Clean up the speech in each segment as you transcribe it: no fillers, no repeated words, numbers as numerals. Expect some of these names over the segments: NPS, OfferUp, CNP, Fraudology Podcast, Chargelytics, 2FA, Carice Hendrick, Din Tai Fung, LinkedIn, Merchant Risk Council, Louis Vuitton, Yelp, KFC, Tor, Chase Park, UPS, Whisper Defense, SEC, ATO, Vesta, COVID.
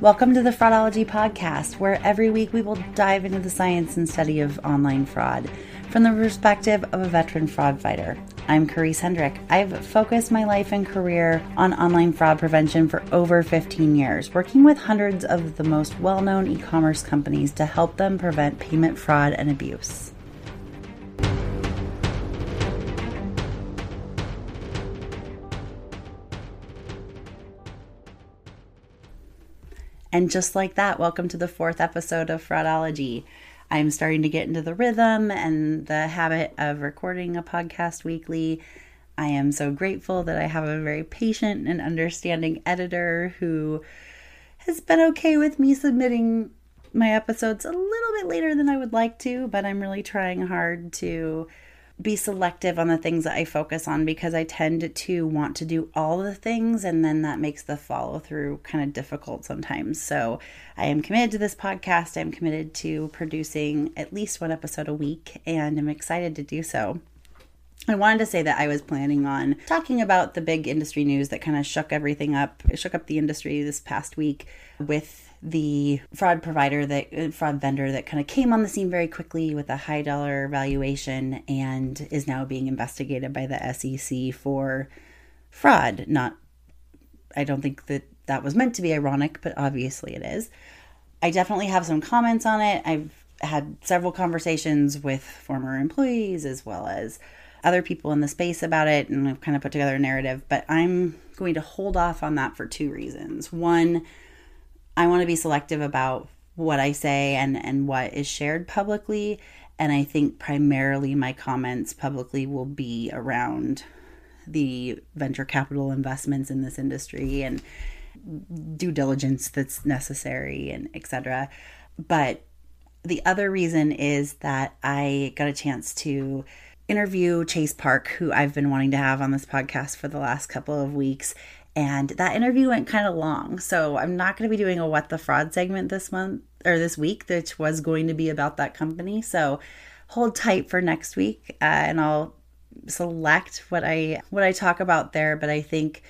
Welcome to the Fraudology Podcast, where every week we will dive into the science and study of online fraud from the perspective of a veteran fraud fighter. I'm Carice Hendrick. I've focused my life and career on online fraud prevention for over 15 years, working with hundreds of the most well-known e-commerce companies to help them prevent payment fraud and abuse. And just like that, welcome to the fourth episode of Fraudology. I'm starting to get into the rhythm and the habit of recording a podcast weekly. I am so grateful that I have a very patient and understanding editor who has been okay with me submitting my episodes a little bit later than I would like to, but I'm really trying hard to be selective on the things that I focus on because I tend to want to do all the things, and then that makes the follow through kind of difficult sometimes. So I am committed to this podcast. I'm committed to producing at least one episode a week, and I'm excited to do so. I wanted to say that I was planning on talking about the big industry news that kind of shook everything up. It shook up the industry this past week with the fraud vendor that kind of came on the scene very quickly with a high dollar valuation and is now being investigated by the SEC for fraud. I don't think that was meant to be ironic, but obviously it is. I definitely have some comments on it. I've had several conversations with former employees as well as other people in the space about it, and I've kind of put together a narrative, but I'm going to hold off on that for two reasons. One, I want to be selective about what I say and what is shared publicly. And I think primarily my comments publicly will be around the venture capital investments in this industry and due diligence that's necessary and etc. But the other reason is that I got a chance to interview Chase Park, who I've been wanting to have on this podcast for the last couple of weeks. And that interview went kind of long, so I'm not going to be doing a What the Fraud segment this week, which was going to be about that company. So hold tight for next week, and I'll select what I talk about there. But I think,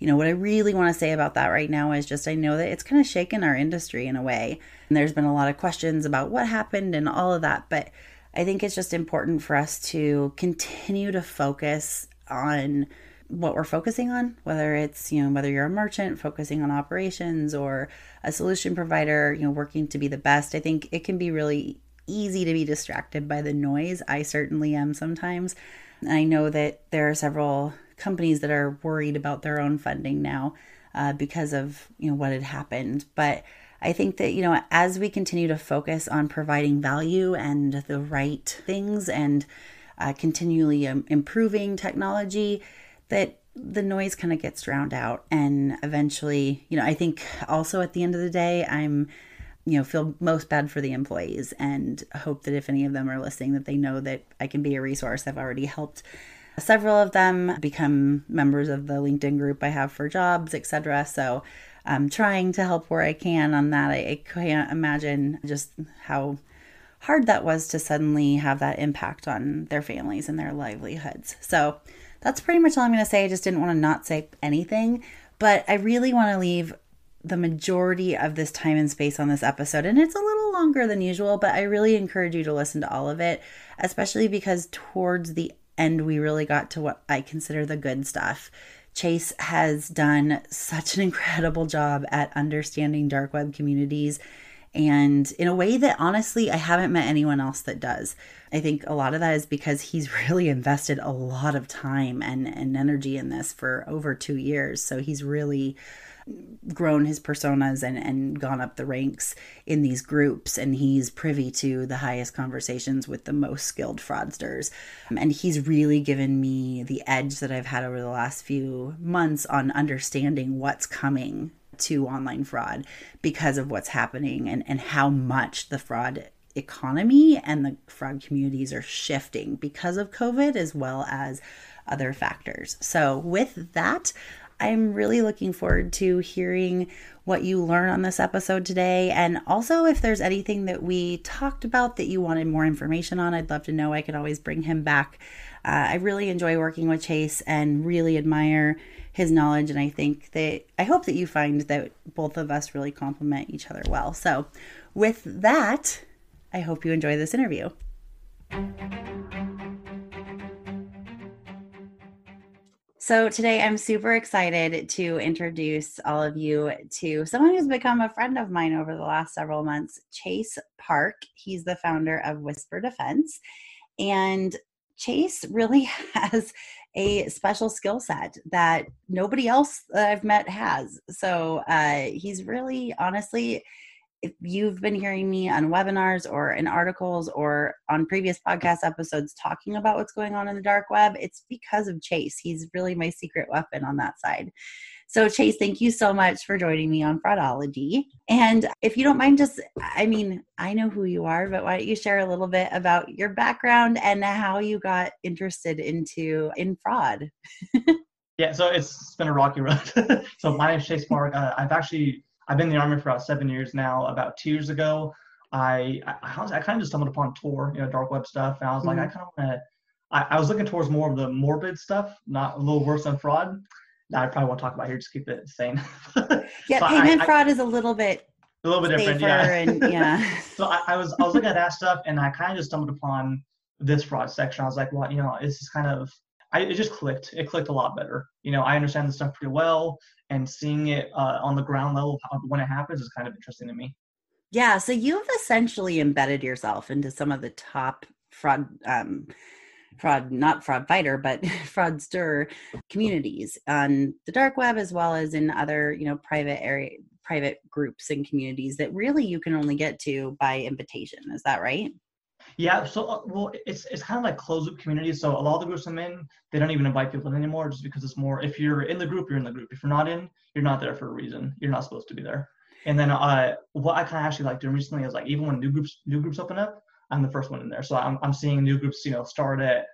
what I really want to say about that right now is just I know that it's kind of shaken our industry in a way, and there's been a lot of questions about what happened and all of that. But I think it's just important for us to continue to focus on what we're focusing on, whether it's, whether you're a merchant focusing on operations or a solution provider, working to be the best. I think it can be really easy to be distracted by the noise. I certainly am sometimes. And I know that there are several companies that are worried about their own funding now because of, what had happened. But I think that, as we continue to focus on providing value and the right things and continually improving technology, that the noise kind of gets drowned out. And eventually, I think also at the end of the day, I'm, feel most bad for the employees and hope that if any of them are listening, that they know that I can be a resource. I've already helped several of them become members of the LinkedIn group I have for jobs, etc. So I'm trying to help where I can on that. I can't imagine just how hard that was to suddenly have that impact on their families and their livelihoods. So that's pretty much all I'm going to say. I just didn't want to not say anything, but I really want to leave the majority of this time and space on this episode. And it's a little longer than usual, but I really encourage you to listen to all of it, especially because towards the end, we really got to what I consider the good stuff. Chase has done such an incredible job at understanding dark web communities and in a way that honestly I haven't met anyone else that does. I think a lot of that is because he's really invested a lot of time and energy in this for over 2 years. So he's really grown his personas and gone up the ranks in these groups, and he's privy to the highest conversations with the most skilled fraudsters. And he's really given me the edge that I've had over the last few months on understanding what's coming to online fraud because of what's happening and how much the fraud economy and the fraud communities are shifting because of COVID as well as other factors. So with that, I'm really looking forward to hearing what you learn on this episode today. And also, if there's anything that we talked about that you wanted more information on, I'd love to know. I could always bring him back. I really enjoy working with Chase and really admire his knowledge. And I think that, I hope that you find that both of us really complement each other well. So with that, I hope you enjoy this interview. So today I'm super excited to introduce all of you to someone who's become a friend of mine over the last several months, Chase Park. He's the founder of Whisper Defense, and Chase really has a special skill set that nobody else that I've met has. So he's really, honestly, if you've been hearing me on webinars or in articles or on previous podcast episodes talking about what's going on in the dark web, it's because of Chase. He's really my secret weapon on that side. So Chase, thank you so much for joining me on Fraudology. And if you don't mind, just, I mean, I know who you are, but why don't you share a little bit about your background and how you got interested in fraud? Yeah, so it's been a rocky road. So my name is Chase Park. I've been in the Army for about 7 years now. About 2 years ago, I kind of just stumbled upon Tor, dark web stuff. And I was like, I was looking towards more of the morbid stuff, not a little worse than fraud. Now I probably won't talk about here, just keep it sane. Yeah, so payment fraud is a little bit different. Yeah. So I was looking at that stuff, and I kind of just stumbled upon this fraud section. I was like, well, this is kind of, it just clicked. It clicked a lot better. I understand the stuff pretty well, and seeing it on the ground level when it happens is kind of interesting to me. Yeah. So you've essentially embedded yourself into some of the top fraudster communities on the dark web, as well as in other, private groups and communities that really you can only get to by invitation. Is that right? Yeah, so well, it's kind of like closed loop communities. So a lot of the groups I'm in, they don't even invite people in anymore, just because it's more, if you're in the group, you're in the group. If you're not in, you're not there for a reason. You're not supposed to be there. And then what I kind of actually like doing recently is like, even when new groups open up, I'm the first one in there. So I'm seeing new groups, start at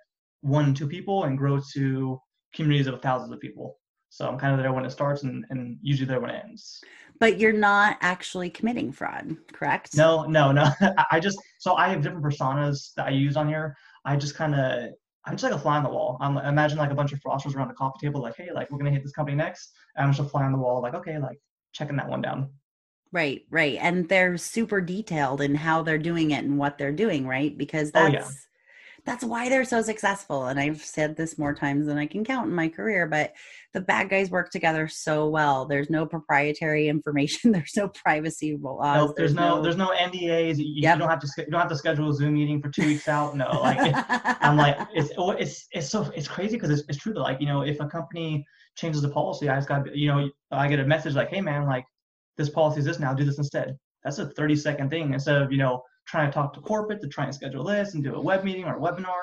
1 and 2 people and grow to communities of thousands of people. So I'm kind of there when it starts and usually there when it ends. But you're not actually committing fraud, correct? No. I have different personas that I use on here. I'm just like a fly on the wall. I imagine like a bunch of fraudsters around a coffee table, like, hey, like we're going to hit this company next. And I'm just a fly on the wall, like, okay, like checking that one down. Right. And they're super detailed in how they're doing it and what they're doing, right? Because that's why they're so successful. And I've said this more times than I can count in my career, but the bad guys work together so well. There's no proprietary information. There's no privacy laws. Nope, there's no NDAs. You don't have to schedule a Zoom meeting for 2 weeks out. No, like I'm like, it's crazy because it's true. Like, if a company changes the policy, I just got, I get a message like, hey man, like this policy is this now, do this instead. That's a 30-second thing instead of, trying to talk to corporate to try and schedule this and do a web meeting or a webinar.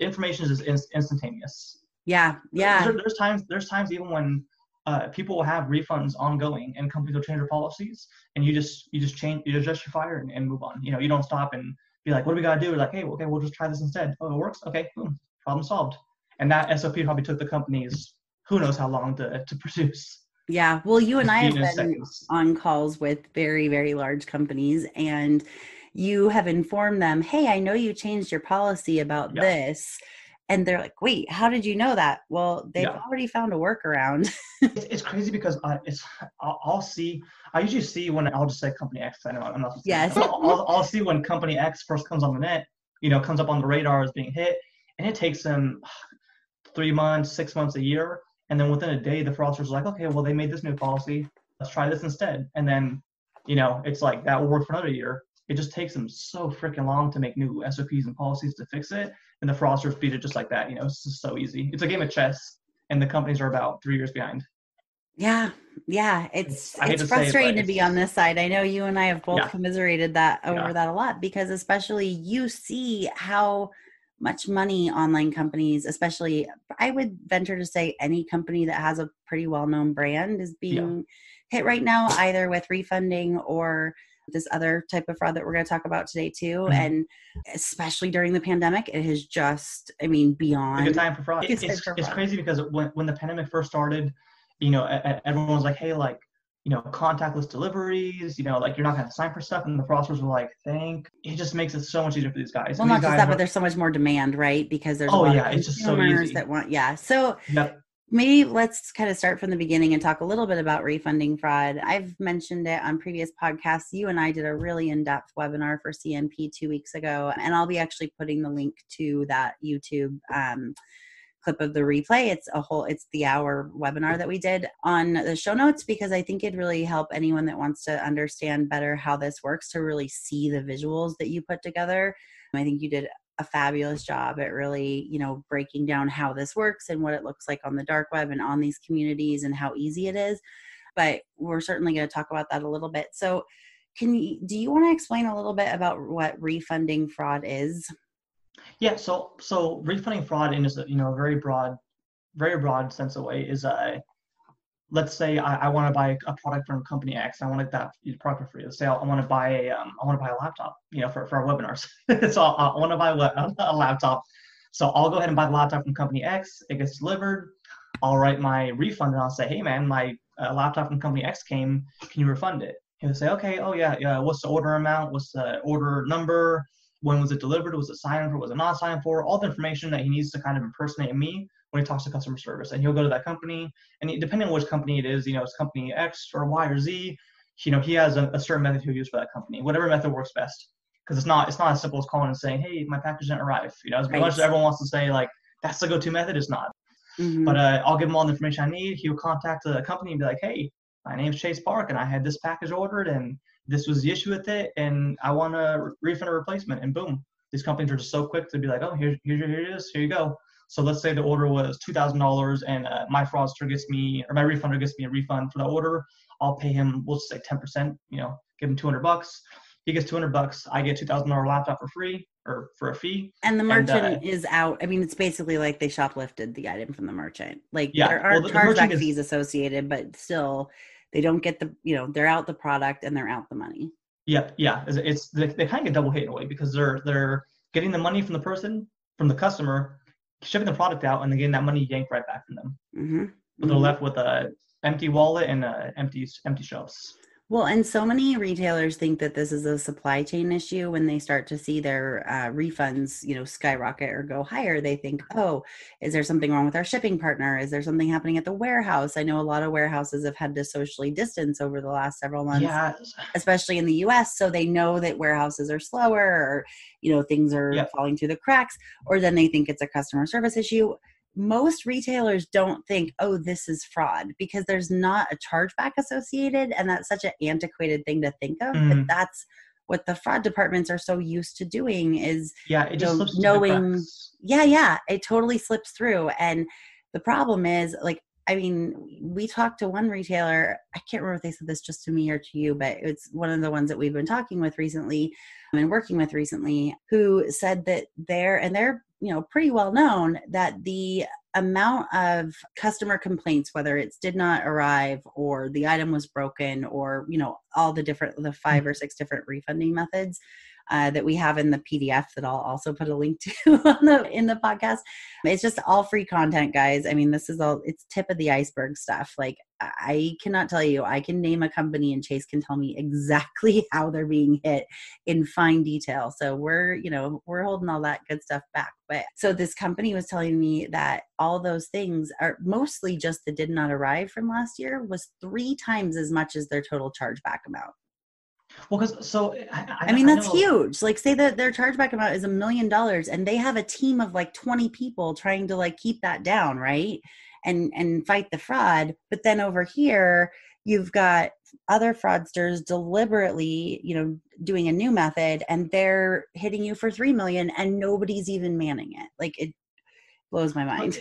Information is instantaneous. Yeah. There's times even when people will have refunds ongoing and companies will change their policies and you adjust your fire and move on. You don't stop and be like, what do we got to do? Like, hey, okay, we'll just try this instead. Oh, it works. Okay, boom, problem solved. And that SOP probably took the companies who knows how long to produce. Yeah. Well, you and I have been on calls with very, very large companies and you have informed them, hey, I know you changed your policy about this. And they're like, wait, how did you know that? Well, they've already found a workaround. It's crazy because I usually see when I'll just say company X. I know I'm not. Yes. I'll see when company X first comes on the net, comes up on the radar as being hit, and it takes them 3 months, 6 months, a year. And then within a day, the fraudsters are like, okay, well, they made this new policy. Let's try this instead. And then you know, it's like that will work for another year. It just takes them so freaking long to make new SOPs and policies to fix it. And the fraudsters beat it just like that. You know, it's just so easy. It's a game of chess, and the companies are about 3 years behind. Yeah. Yeah. It's frustrating to be on this side. I know you and I have both commiserated that over that a lot, because especially you see how much money online companies, especially I would venture to say any company that has a pretty well-known brand, is being hit right now, either with refunding or this other type of fraud that we're going to talk about today too. Mm-hmm. And especially during the pandemic, it has just, I mean, beyond. It's a good time for fraud. It's crazy because when the pandemic first started, you know, everyone was like, hey, like, you know, contactless deliveries, you know, like you're not going to sign for stuff. And the fraudsters were like, it just makes it so much easier for these guys. Well, not just that, but there's so much more demand, right? Because there's a lot of consumers that want, So maybe let's kind of start from the beginning and talk a little bit about refunding fraud. I've mentioned it on previous podcasts. You and I did a really in-depth webinar for CNP 2 weeks ago, and I'll be actually putting the link to that YouTube clip of the replay. It's the hour webinar that we did on the show notes, because I think it'd really help anyone that wants to understand better how this works to really see the visuals that you put together. And I think you did a fabulous job at really, you know, breaking down how this works and what it looks like on the dark web and on these communities and how easy it is. But we're certainly going to talk about that a little bit. So do you want to explain a little bit about what refunding fraud is? Yeah, so refunding fraud in a very broad sense of way is, let's say I want to buy a product from company X. I want that product for free. Let's say I want to buy a laptop, you know, for our webinars. So I want to buy a laptop. So I'll go ahead and buy the laptop from company X. It gets delivered. I'll write my refund and I'll say, hey man, my laptop from company X came. Can you refund it? He'll say, okay, oh yeah. What's the order amount? What's the order number? When was it delivered? Was it signed for? Was it not signed for? All the information that he needs to kind of impersonate me when he talks to customer service. And he'll go to that company, and depending on which company it is, you know, it's company X or Y or Z, you know, he has a certain method he'll use for that company, whatever method works best. Because it's not as simple as calling and saying, hey, my package didn't arrive. You know, as much as everyone wants to say, like, that's the go-to method, it's not. Mm-hmm. But I'll give him all the information I need. He'll contact the company and be like, hey, my name's Chase Park, and I had this package ordered, and this was the issue with it, and I want to refund a replacement. And boom, these companies are just so quick to be like, oh, here you go. So let's say the order was $2,000, and my refunder gets me a refund for the order. I'll pay him, we'll just say 10%, you know, give him $200. He gets $200. I get $2,000 laptop for free, or for a fee. And the merchant is out. I mean, it's basically like they shoplifted the item from the merchant. Like there are chargeback fees associated, but still they don't get they're out the product and they're out the money. Yeah. It's they kind of get double hit in a way, because they're getting the money from the person, from the customer, shipping the product out, and then getting that money yanked right back from them. Mm-hmm. So they're left with an empty wallet and empty shelves. Well, and so many retailers think that this is a supply chain issue. When they start to see their refunds, you know, skyrocket or go higher, they think, oh, is there something wrong with our shipping partner? Is there something happening at the warehouse? I know a lot of warehouses have had to socially distance over the last several months, especially in the U.S. So they know that warehouses are slower, or, you know, things are falling through the cracks, or then they think it's a customer service issue. Most retailers don't think, oh, this is fraud, because there's not a chargeback associated. And that's such an antiquated thing to think of. But that's what the fraud departments are so used to doing is it totally slips through. And the problem is, like, I mean, we talked to one retailer, I can't remember if they said this just to me or to you, but it's one of the ones that we've been talking with recently and working with recently, who said that they're you know, pretty well known, that the amount of customer complaints, whether it's did not arrive or the item was broken, or, you know, all the 5 or 6 different refunding methods that we have in the PDF that I'll also put a link to in the podcast. It's just all free content, guys. I mean, it's tip of the iceberg stuff. Like, I cannot tell you, I can name a company and Chase can tell me exactly how they're being hit in fine detail. So we're holding all that good stuff back. But so this company was telling me that all those things are mostly just the did not arrive from last year was 3 times as much as their total chargeback amount. Well, because I mean, that's huge. Like, say that their chargeback amount is $1 million, and they have a team of like 20 people trying to like keep that down, right? And fight the fraud. But then over here, you've got other fraudsters deliberately, doing a new method, and they're hitting you for $3 million and nobody's even manning it. Like, it blows my mind.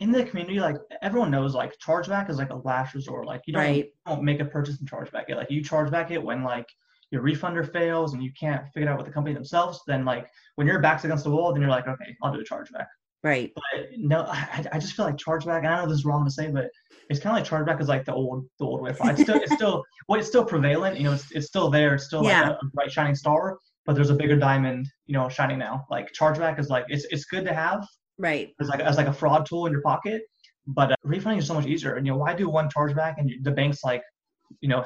In the community, like, everyone knows, like, chargeback is like a last resort. Like, you don't make a purchase and chargeback it. Like, you chargeback it when, like, your refunder fails and you can't figure it out with the company themselves. Then, like, when your back's against the wall, then you're like, okay, I'll do a chargeback. Right. But no, I just feel like chargeback, and I know this is wrong to say, but it's kind of like chargeback is like the old way. It's still prevalent. It's still there. It's still like a bright shining star, but there's a bigger diamond, shining now. Like, chargeback is like, it's good to have. Right. It's like a fraud tool in your pocket, but refunding is so much easier. And why do one chargeback and the bank's like,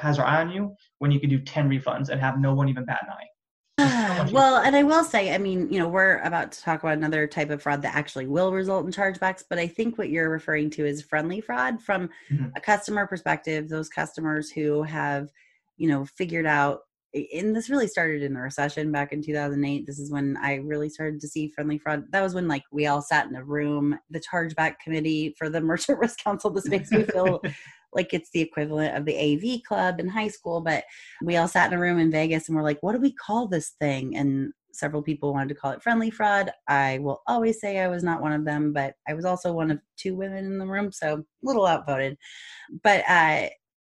has their eye on you when you could do 10 refunds and have no one even bat an eye? Well, and I will say, we're about to talk about another type of fraud that actually will result in chargebacks, but I think what you're referring to is friendly fraud from a customer perspective. Those customers who have, figured out, and this really started in the recession back in 2008. This is when I really started to see friendly fraud. That was when, like, we all sat in a room, the chargeback committee for the Merchant Risk Council. This makes me feel like it's the equivalent of the AV club in high school, but we all sat in a room in Vegas and we're like, what do we call this thing? And several people wanted to call it friendly fraud. I will always say I was not one of them, but I was also one of two women in the room, so a little outvoted. But,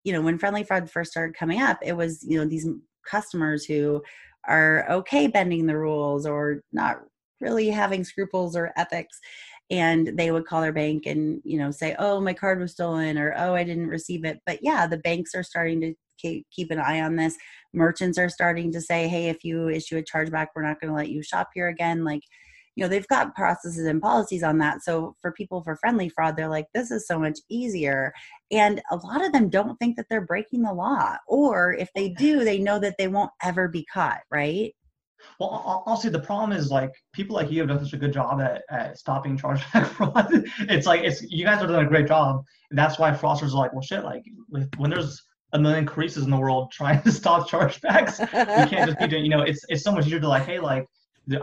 when friendly fraud first started coming up, it was, these customers who are okay bending the rules or not really having scruples or ethics. And they would call their bank and, say, oh, my card was stolen, or, oh, I didn't receive it. But yeah, the banks are starting to keep an eye on this. Merchants are starting to say, hey, if you issue a chargeback, we're not going to let you shop here again. Like, they've got processes and policies on that. So for people for friendly fraud, they're like, this is so much easier. And a lot of them don't think that they're breaking the law. Or if they do, they know that they won't ever be caught, right? Well, also the problem is, like, people like you have done such a good job at stopping chargeback fraud. It's like, you guys are doing a great job. That's why fraudsters are like, well, shit, like, when there's a million Carices in the world trying to stop chargebacks, you can't just keep doing, it's so much easier to, like, hey, like,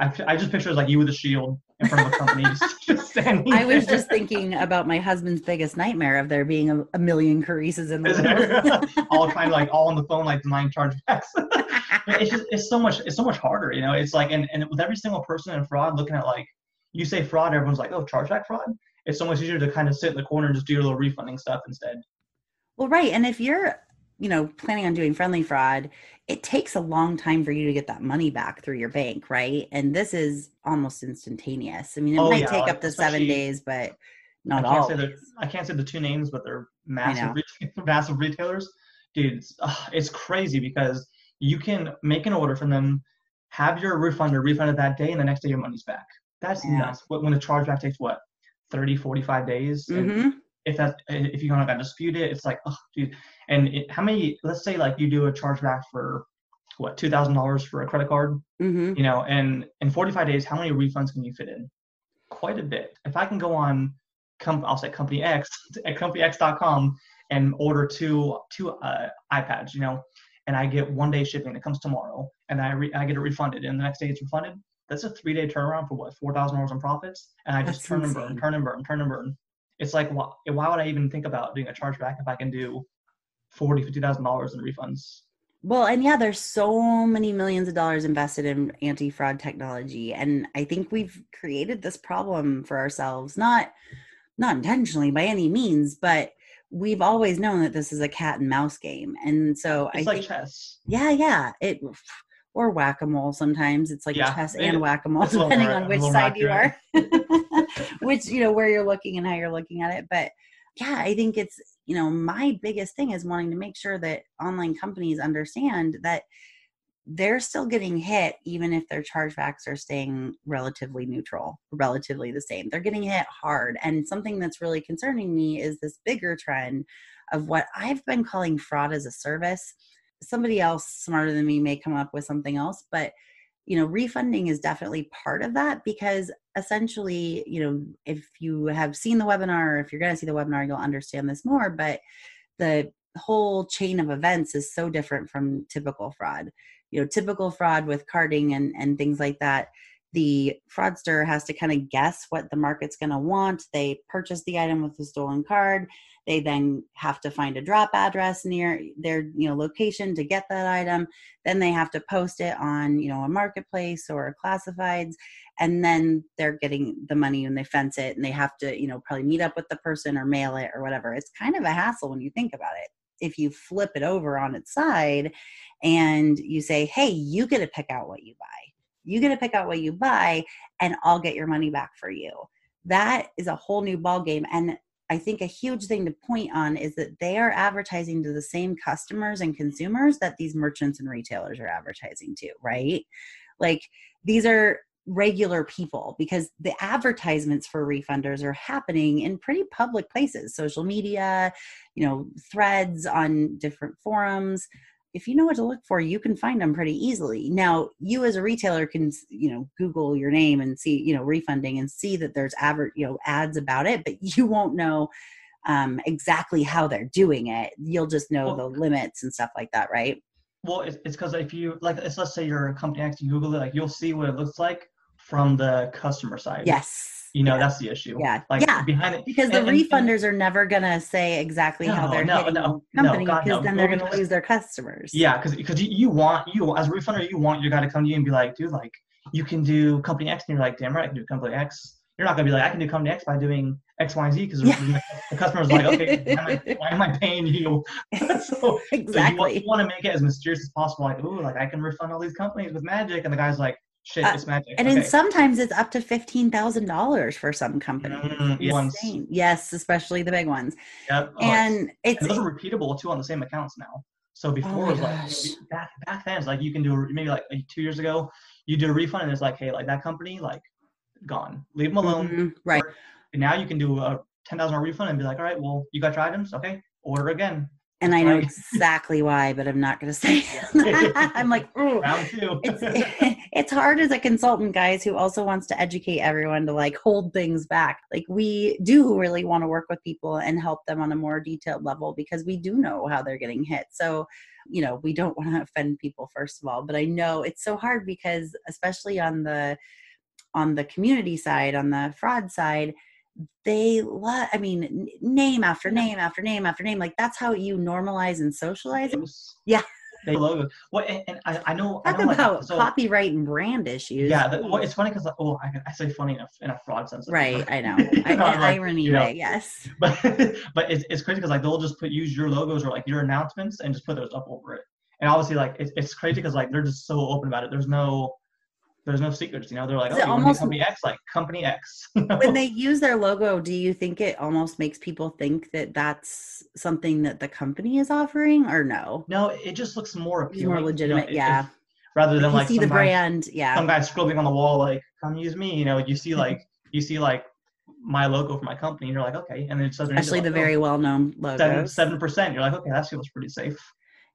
I just picture it like you with a shield in front of a company just standing there. I was just thinking about my husband's biggest nightmare of there being a million Carices in the world. All trying to, like, all on the phone, like, denying chargebacks. It's so much harder, It's like, and with every single person in fraud looking at, like, you say fraud, everyone's like, oh, chargeback fraud. It's so much easier to kind of sit in the corner and just do your little refunding stuff instead. Well, right. And if you're, planning on doing friendly fraud, it takes a long time for you to get that money back through your bank, right? And this is almost instantaneous. It might take up to 7 days, but not all. I can't say the two names, but they're massive retailers. Dude, it's crazy because you can make an order from them, have your refunder refund it that day, and the next day your money's back. That's nuts. When the chargeback takes, 30, 45 days? Mm-hmm. And if you're going to dispute it, it's like, oh, dude. And let's say, like, you do a chargeback for, $2,000 for a credit card? Mm-hmm. And in 45 days, how many refunds can you fit in? Quite a bit. If I can go on, I'll say Company X, at companyx.com, and order two iPads, and I get 1 day shipping, it comes tomorrow, and I get it refunded, and the next day it's refunded. That's a 3-day turnaround for $4,000 in profits, and I just turn and burn, turn and burn, turn and burn. It's like, why would I even think about doing a chargeback if I can do $40,000-$50,000 in refunds? Well, and yeah, there's so many millions of dollars invested in anti-fraud technology, and I think we've created this problem for ourselves, not intentionally by any means, but we've always known that this is a cat and mouse game. And so it's chess. Yeah. It, or whack-a-mole sometimes. It's like chess and whack-a-mole, depending on which side you are, which, where you're looking and how you're looking at it. But yeah, I think it's, my biggest thing is wanting to make sure that online companies understand that they're still getting hit, even if their chargebacks are staying relatively neutral, relatively the same. They're getting hit hard. And something that's really concerning me is this bigger trend of what I've been calling fraud as a service. Somebody else smarter than me may come up with something else, but refunding is definitely part of that, because essentially, if you have seen the webinar, or if you're going to see the webinar, you'll understand this more, but the whole chain of events is so different from typical fraud. Typical fraud with carding and things like that the fraudster has to kind of guess what the market's going to want. They purchase the item with the stolen card. They then have to find a drop address near their location to get that item. Then they have to post it on a marketplace or classifieds, and then they're getting the money when they fence it, and they have to probably meet up with the person or mail it or whatever. It's kind of a hassle when you think about it. If you flip it over on its side and you say, hey, you get to pick out what you buy. You get to pick out what you buy and I'll get your money back for you. That is a whole new ballgame. And I think a huge thing to point on is that they are advertising to the same customers and consumers that these merchants and retailers are advertising to, right? Like, these are regular people, because the advertisements for refunders are happening in pretty public places, social media, threads on different forums. If you know what to look for, you can find them pretty easily. Now, you as a retailer can, Google your name and see, refunding, and see that there's ads about it, but you won't know exactly how they're doing it. You'll just know the limits and stuff like that, right? Well, it's because if you, let's say you're a company X, you Google it, you'll see what it looks like from the customer side. Yes. That's the issue. Yeah. Behind it. Because the refunders are never going to say exactly how they're hitting the company, because then they're going to lose their customers. Yeah. Because you as a refunder, you want your guy to come to you and be like, dude, you can do company X. And you're like, damn right, I can do company X. You're not going to be like, I can do company X by doing X, Y, and Z. Because the customer's like, okay, why am I paying you? So, exactly. So you want to make it as mysterious as possible. Like, ooh, I can refund all these companies with magic. And the guy's like, shit, it's magic. And then sometimes it's up to $15,000 for some companies. Yes, especially the big ones. Yep. And those are repeatable too on the same accounts now. So before it was back then, it's you can do, maybe 2 years ago, you do a refund and it's hey, that company, gone. Leave them alone. Mm-hmm. Right. And now you can do a $10,000 refund and be like, all right, well, you got your items. Okay. Order again. And I know exactly why, but I'm not going to say that. I'm like, ooh. Round two. It's hard as a consultant, guys, who also wants to educate everyone to hold things back. We do really want to work with people and help them on a more detailed level, because we do know how they're getting hit. So, we don't want to offend people, first of all. But I know it's so hard, because especially on the community side, on the fraud side, they name after name after name after name. That's how you normalize and socialize. Yeah. They love it. Well, and I know. Talk about copyright and brand issues. Yeah. It's funny because, I say funny in a fraud sense. Right. I know. Irony, right? Yes. But it's crazy because they'll just use your logos or your announcements and just put those up over it. And obviously it's crazy because they're just so open about it. There's no secrets, They're like, oh, almost company X, company X. When they use their logo, do you think it almost makes people think that that's something that the company is offering, or no? No, it just looks more appealing, more legitimate, It, rather than you see the brand, Some guy scribbling on the wall, come use me. You see my logo for my company, and you're like, okay, and then it says especially the very well-known logo, 7%. You're like, okay, that feels pretty safe.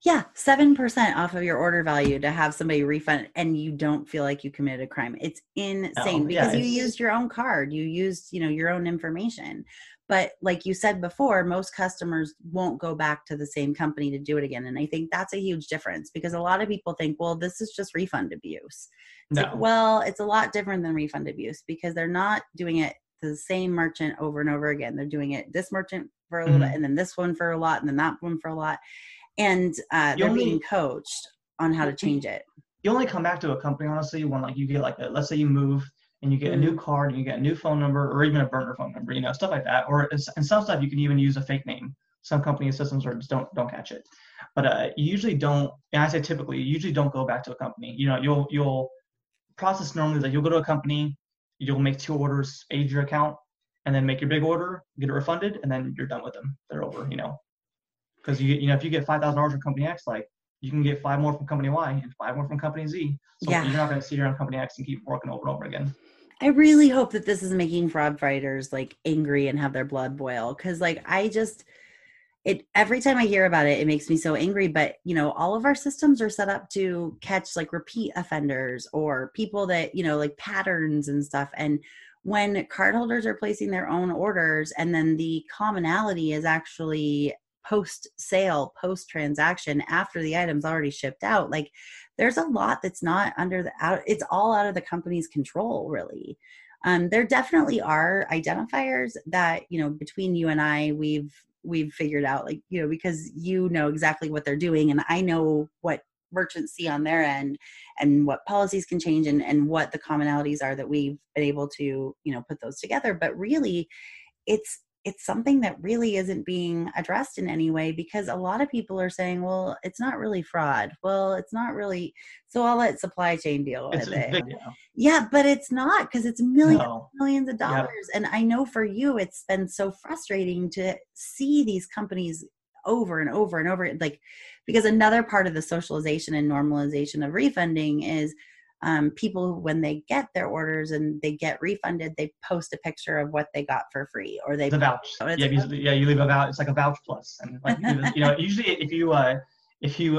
Yeah, 7% off of your order value to have somebody refund, and you don't feel like you committed a crime. It's insane because you used your own card. You used, your own information. But like you said before, most customers won't go back to the same company to do it again. And I think that's a huge difference, because a lot of people think, well, this is just refund abuse. It's a lot different than refund abuse, because they're not doing it to the same merchant over and over again. They're doing it this merchant for a little bit, and then this one for a lot, and then that one for a lot. And they're being coached on how to change it. You only come back to a company, honestly, when you get let's say you move and you get a new card and you get a new phone number, or even a burner phone number, stuff like that. Or and some stuff you can even use a fake name. Some company systems don't catch it. But you usually don't. And I say typically, you usually don't go back to a company. You'll process normally you'll go to a company, you'll make two orders, age your account, and then make your big order, get it refunded, and then you're done with them. They're over. Because if you get $5,000 from company X, you can get 5 more from company Y and 5 more from company Z. So you're not going to sit around company X and keep working over and over again. I really hope that this is making fraud fighters angry and have their blood boil, because every time I hear about it, it makes me so angry. But all of our systems are set up to catch repeat offenders or people that patterns and stuff. And when cardholders are placing their own orders, and then the commonality is actually post-sale, post-transaction, after the item's already shipped out. Like, there's a lot that's not under the out. It's all out of the company's control, really. There definitely are identifiers that, you know, between you and I, we've figured out, like, you know, because you know exactly what they're doing, and I know what merchants see on their end and what policies can change, and what the commonalities are that we've been able to, you know, put those together. But really, it's something that really isn't being addressed in any way, because a lot of people are saying, well, it's not really fraud. Well, it's not really, so I'll let supply chain deal with it. Yeah, but it's not, because it's millions of dollars. Yep. And I know for you, it's been so frustrating to see these companies over and over and over. Like, because another part of the socialization and normalization of refunding is, people, when they get their orders and they get refunded, they post a picture of what they got for free, or they the vouch. You leave a vouch. It's like a vouch plus, and like you know, usually if your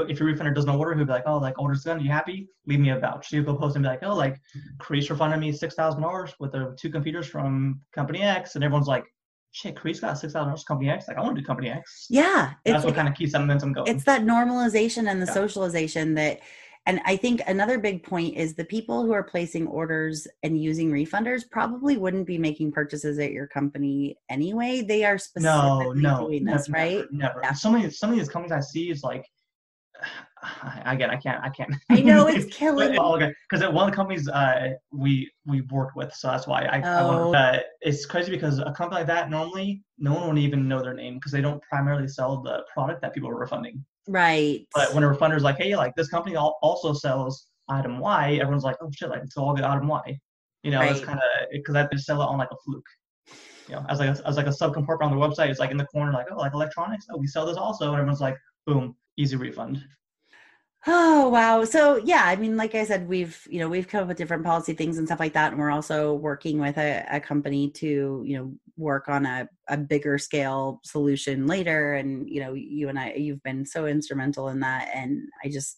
refunder doesn't order, he'll be like, oh, like, order's done, you happy? Leave me a vouch. So you go post and be like, oh, like, Carice refunded me $6,000 with the two computers from Company X, and everyone's like, shit, Carice got $6,000 Company X. Like, I want to do Company X. Yeah, that's what kind of keeps that momentum going. It's that normalization and the socialization that. And I think another big point is the people who are placing orders and using refunders probably wouldn't be making purchases at your company anyway. They are specifically doing this, right? Never. Yeah. Some of these companies I see is like, again, I can't. I know, it's killing me. Because one of the companies we've worked with, so that's why it's crazy, because a company like that, normally no one would even know their name, because they don't primarily sell the product that people are refunding. Right. But when a refunder's like, hey, like, this company also sells item Y, everyone's like, oh shit, like, it's all the item Y. You know, it's kind of, because I just sell it on like a fluke. You know, as like a subcompartment on their website, it's like in the corner, like, oh, like, electronics. Oh, we sell this also. And everyone's like, boom, easy refund. Oh, wow. So yeah, I mean, like I said, we've come up with different policy things and stuff like that. And we're also working with a company to, you know, work on a bigger scale solution later. And, you know, you and I, you've been so instrumental in that. And I just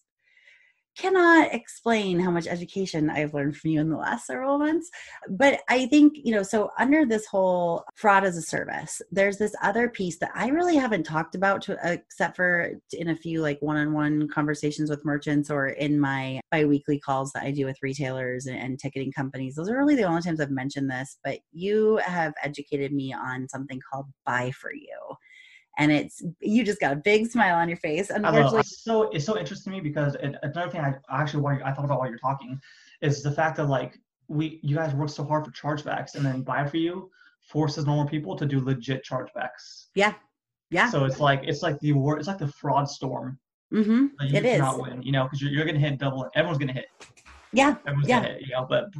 cannot explain how much education I've learned from you in the last several months. But I think, you know, so under this whole fraud as a service, there's this other piece that I really haven't talked about except for in a few like one-on-one conversations with merchants, or in my bi-weekly calls that I do with retailers and ticketing companies. Those are really the only times I've mentioned this, but you have educated me on something called Buy For You. And you just got a big smile on your face. Unfortunately, it's so interesting to me, because another thing I actually I thought about while you're talking is the fact that, like, you guys work so hard for chargebacks, and then Buy For You forces normal people to do legit chargebacks. Yeah. So it's like the fraud storm. Mm-hmm. Like, you cannot win, you know, because you're gonna hit double. Everyone's gonna hit. Yeah. Everyone's gonna hit, you know. But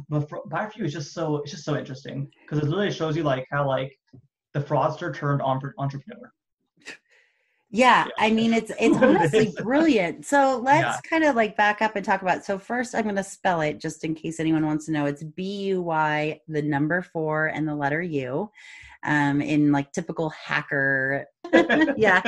Buy For You is just so interesting, because it literally shows you like how like the fraudster turned entrepreneur. Yeah, I mean, it's honestly brilliant. So let's kind of like back up and talk about it. So first, I'm going to spell it just in case anyone wants to know. It's BUY, the number 4 and the letter U, in like typical hacker. Yeah.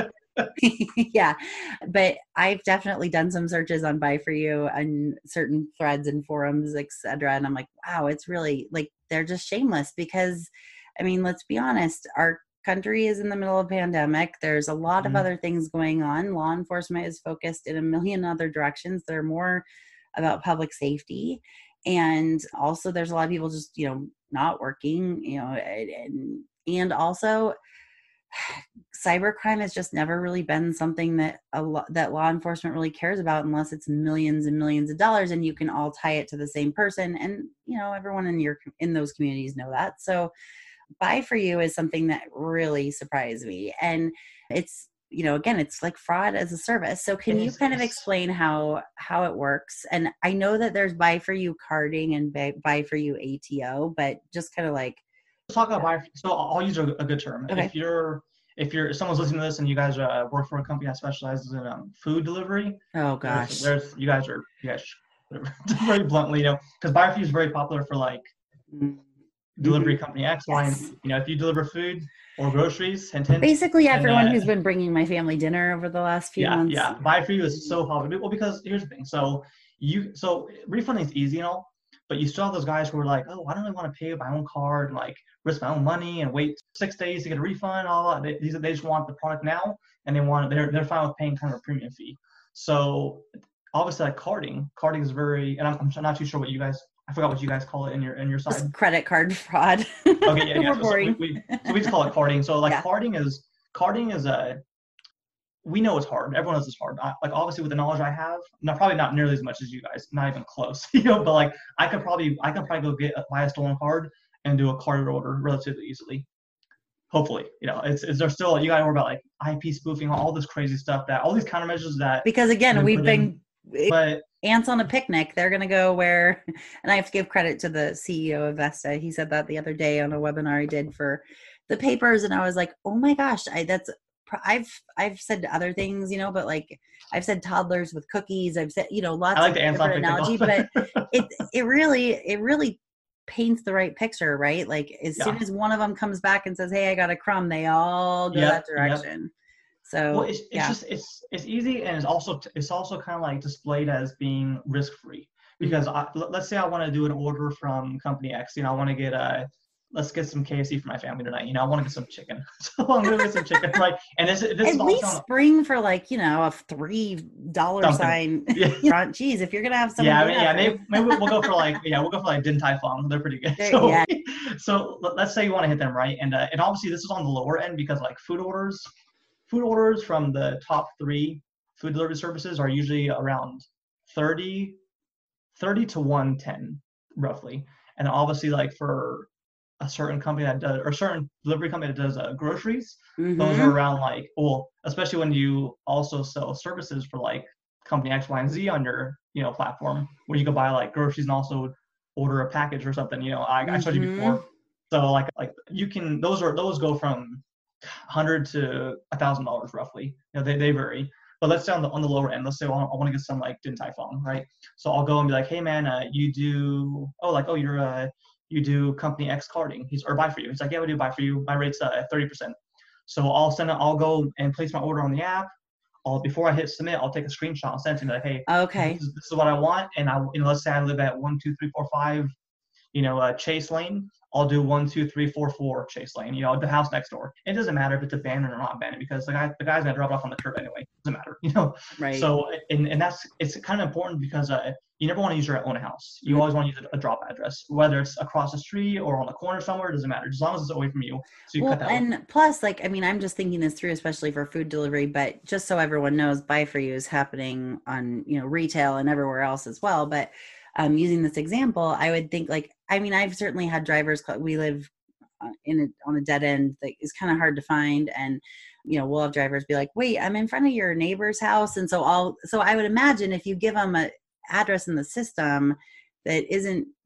But I've definitely done some searches on Buy For You and certain threads and forums, etc. And I'm like, wow, it's really like, they're just shameless, because, I mean, let's be honest, our country is in the middle of pandemic. There's a lot of other things going on. Law enforcement is focused in a million other directions that are more about public safety. And also there's a lot of people just, you know, not working, you know, and also cybercrime has just never really been something that that law enforcement really cares about, unless it's millions and millions of dollars and you can all tie it to the same person. And, you know, everyone in those communities know that. So Buy For You is something that really surprised me. And it's, you know, again, it's like fraud as a service. So can you kind of explain how it works? And I know that there's Buy For You carding and Buy For You ATO, but just kind of like. Let's talk about Buy For You. So I'll use a good term. Okay. If someone's listening to this and you guys work for a company that specializes in food delivery. Oh gosh. You guys are very bluntly, you know, because Buy For You is very popular for like, delivery company X, Y, and, you know, if you deliver food or groceries, hint. Basically everyone who's been bringing my family dinner over the last few months. Yeah, Buy For You is so popular. Well, because here's the thing. So refunding is easy and all, But you still have those guys who are like, oh, I don't really want to pay with my own card and like risk my own money and wait 6 days to get a refund. All that. They just want the product now, and they want they're fine with paying kind of a premium fee. So obviously, like carding is very, and I'm not too sure what you guys. I forgot what you guys call it in your side. It's credit card fraud. Okay, yeah. We're boring. So we just call it carding. So like carding is a. We know it's hard. Everyone knows it's hard. Like obviously with the knowledge I have, probably not nearly as much as you guys, not even close, but like I could probably go buy a stolen card and do a card order relatively easily. Hopefully, there's still, you gotta worry about like IP spoofing, all this crazy stuff that all these countermeasures that. Because again, we've been ants on a picnic. They're going to go where, and I have to give credit to the CEO of Vesta. He said that the other day on a webinar I did for the papers. And I was like, oh my gosh, I've said other things, but like I've said toddlers with cookies. I've said, lots of different analogy, but it really paints the right picture, right? Like as soon as one of them comes back and says, hey, I got a crumb, they all go that direction. Yep. So well, it's just easy. And it's also kind of like displayed as being risk-free because let's say I want to do an order from company X, I want to get let's get some KFC for my family tonight. I want to get some chicken. So I'm going to get some chicken. Right. And this is all spring for like, a $3 sign. Yeah. Geez, if you're going to have some. Yeah. Maybe we'll go for like, we'll go for like Din Tai Fung. They're pretty good. So let's say you want to hit them. Right. And obviously this is on the lower end because like food orders from the top three food delivery services are usually around 30 to 110 roughly. And obviously like for a certain company that does, or certain delivery company that does groceries, those are around like, well, especially when you also sell services for like company X, Y, and Z on your, platform where you can buy like groceries and also order a package or something, I showed you before. So like you can, those go from $100 to $1,000 roughly. They vary, but let's say on the lower end, let's say I want to get some like Din Tai Fung, right? So I'll go and be like, hey man, you do company X carding. Or buy for you. He's like, yeah, we do buy for you. My rate's 30%. So I'll go and place my order on the app. Before I hit submit, I'll take a screenshot and send it to me like, hey, okay, this is what I want. And let's say I live at 12345, Chase Lane. I'll do 12344 Chase Lane, the house next door. It doesn't matter if it's abandoned or not abandoned because the guy's gonna drop it off on the curb anyway. It doesn't matter, Right. So and that's, it's kind of important because you never want to use your own house. You always want to use a drop address, whether it's across the street or on the corner somewhere. It doesn't matter, as long as it's away from you. So you cut that. And plus, like I'm just thinking this through, especially for food delivery. But just so everyone knows, buy for you is happening on retail and everywhere else as well. But using this example, I would think like, I've certainly had drivers, we live on a dead end that is kind of hard to find. And, we'll have drivers be like, wait, I'm in front of your neighbor's house. And so I would imagine if you give them an address in the system that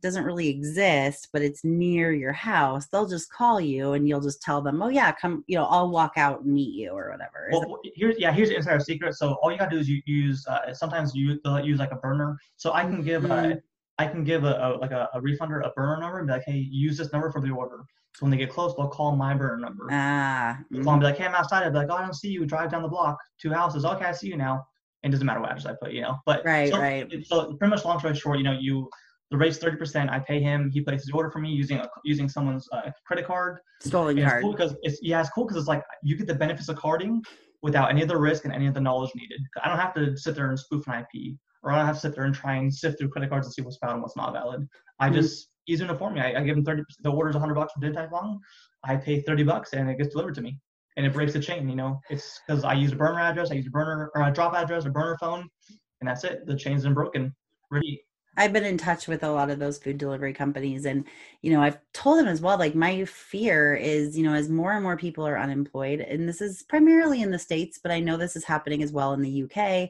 doesn't really exist, but it's near your house, they'll just call you and you'll just tell them, oh yeah, come, I'll walk out and meet you or whatever. Well, here's the insider secret. So all you gotta do is you use, sometimes they'll use like a burner. So I can give a refunder a burner number and be like, hey, use this number for the order. So when they get close, they'll call my burner number. So I'll be like, hey, I'm outside. I'll be like, oh, I don't see you. Drive down the block, 2 houses. Okay, I see you now. And it doesn't matter what address I put, But so pretty much long story short, the rate's 30%. I pay him. He places the order for me using someone's credit card. Stolen card. It's cool because it's like you get the benefits of carding without any of the risk and any of the knowledge needed. I don't have to sit there and spoof an IP, or I don't have to sit there and try and sift through credit cards and see what's valid and what's not valid. I just, he's going to inform me. I give him 30%. The order's $100 from Din Tai Fung. I pay $30 and it gets delivered to me. And it breaks the chain, It's because I use a burner address, or a drop address, a burner phone, and that's it. The chain's been broken. Really. I've been in touch with a lot of those food delivery companies, and I've told them as well, like my fear is, as more and more people are unemployed, and this is primarily in the States, but I know this is happening as well in the UK,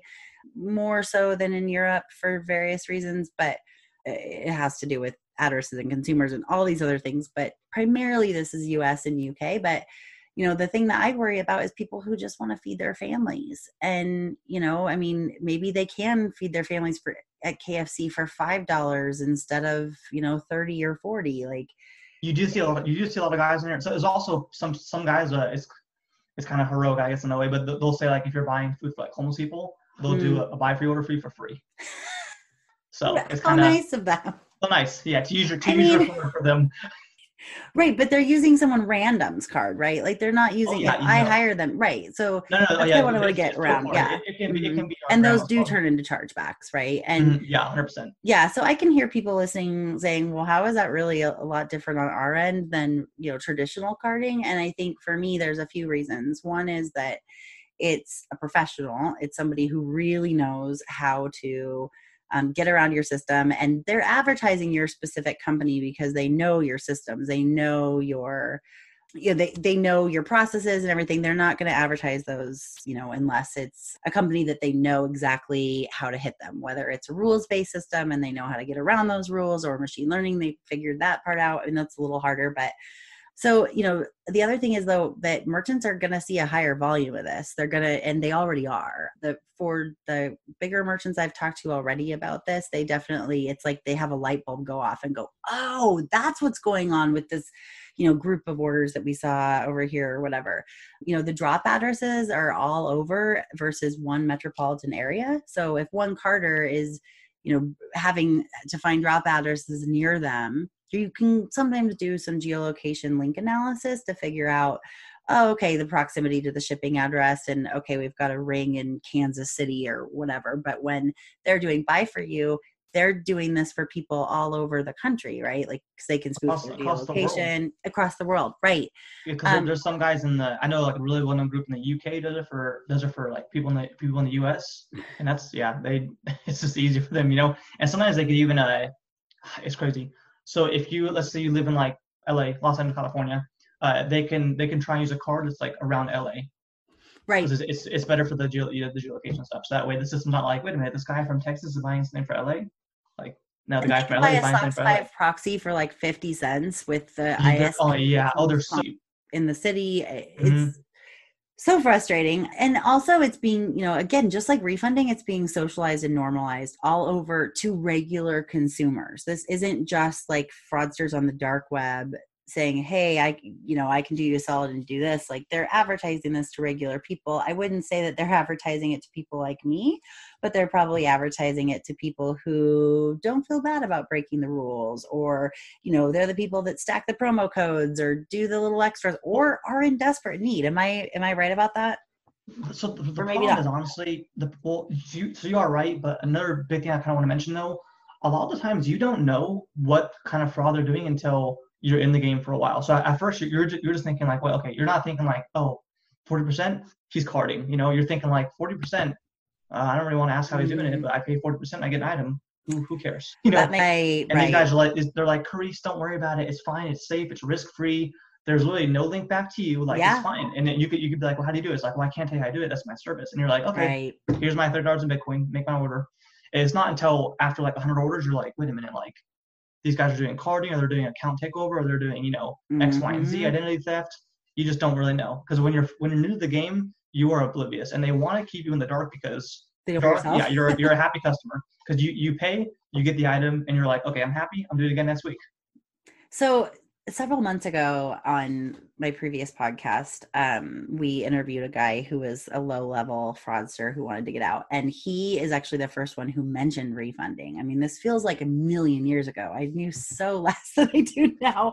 more so than in Europe for various reasons, but it has to do with addresses and consumers and all these other things, but primarily this is US and UK. But the thing that I worry about is people who just want to feed their families. And, maybe they can feed their families at KFC for $5 instead of, $30 or $40. Like you do see a lot of guys in there. So there's also some guys, it's kind of heroic, I guess, in a way, but they'll say like, if you're buying food for like homeless people, they'll do a buy free order for you for free. So it's kind of nice of them. So nice. Yeah, to use your for them. Right, but they're using someone random's card, right? Like they're not using I hire them, right? So I want to get around. Yeah, it can be and those do turn into chargebacks, right? And 100%. Yeah, so I can hear people listening saying, "Well, how is that really a lot different on our end than traditional carding?" And I think for me, there's a few reasons. One is that it's a professional; it's somebody who really knows how to. Get around your system, and they're advertising your specific company because they know your systems. They know your, they know your processes and everything. They're not going to advertise those, unless it's a company that they know exactly how to hit them, whether it's a rules-based system and they know how to get around those rules, or machine learning, they figured that part out. And that's a little harder, but so, the other thing is though, that merchants are going to see a higher volume of this. They're going to, and they already are. For the bigger merchants I've talked to already about this, they definitely, it's like they have a light bulb go off and go, oh, that's what's going on with this, group of orders that we saw over here or whatever. The drop addresses are all over versus one metropolitan area. So if one carder is, having to find drop addresses near them, you can sometimes do some geolocation link analysis to figure out, the proximity to the shipping address, and we've got a ring in Kansas City or whatever. But when they're doing buy for you, they're doing this for people all over the country, right? Like, because they can spoof the geolocation across the world, right? Because there's some guys I know like a really well-known group in the UK does it for like people in the US, and that's it's just easy for them, And sometimes they could even it's crazy. So if you, let's say you live in like LA, Los Angeles, California, they can try and use a card that's like around LA. Right. It's better for the geolocation stuff. So that way the system's not like, wait a minute, this guy from Texas is buying his name for LA. Like, no, the guy from LA is buying his name for LA. Buy a proxy for like 50 cents with the ISP. Oh yeah. Oh, they're cheap. In the city. It's so frustrating. And also it's being, again, just like refunding, it's being socialized and normalized all over to regular consumers. This isn't just like fraudsters on the dark web saying, hey, I can do you a solid and do this. Like, they're advertising this to regular people. I wouldn't say that they're advertising it to people like me, but they're probably advertising it to people who don't feel bad about breaking the rules, or, they're the people that stack the promo codes or do the little extras or are in desperate need. Am I right about that? So the problem is honestly, so you are right. But another big thing I kind of want to mention though, a lot of the times you don't know what kind of fraud they're doing until you're in the game for a while. So at first you're just thinking like, well, okay, you're not thinking like, oh, 40%, he's carding. You're thinking like 40%. I don't really want to ask how he's doing it, but I pay 40%, I get an item. Who cares? These guys are like, they're like, Carice, don't worry about it. It's fine. It's safe. It's risk free. There's literally no link back to you. Like, it's fine. And then you could be like, well, how do you do it? It's like, well, I can't tell you how to do it. That's my service. And you're like, okay, here's my $30 in Bitcoin. Make my order. And it's not until after like 100 orders you're like, wait a minute, like, these guys are doing carding, or they're doing account takeover, or they're doing, X, Y, and Z, identity theft. You just don't really know. Because when you're new to the game, you are oblivious, and they want to keep you in the dark because you're a happy customer, because you pay, you get the item, and you're like, okay, I'm happy. I'll do it again next week. So several months ago on my previous podcast, we interviewed a guy who was a low-level fraudster who wanted to get out. And he is actually the first one who mentioned refunding. I mean, this feels like a million years ago. I knew so less than I do now.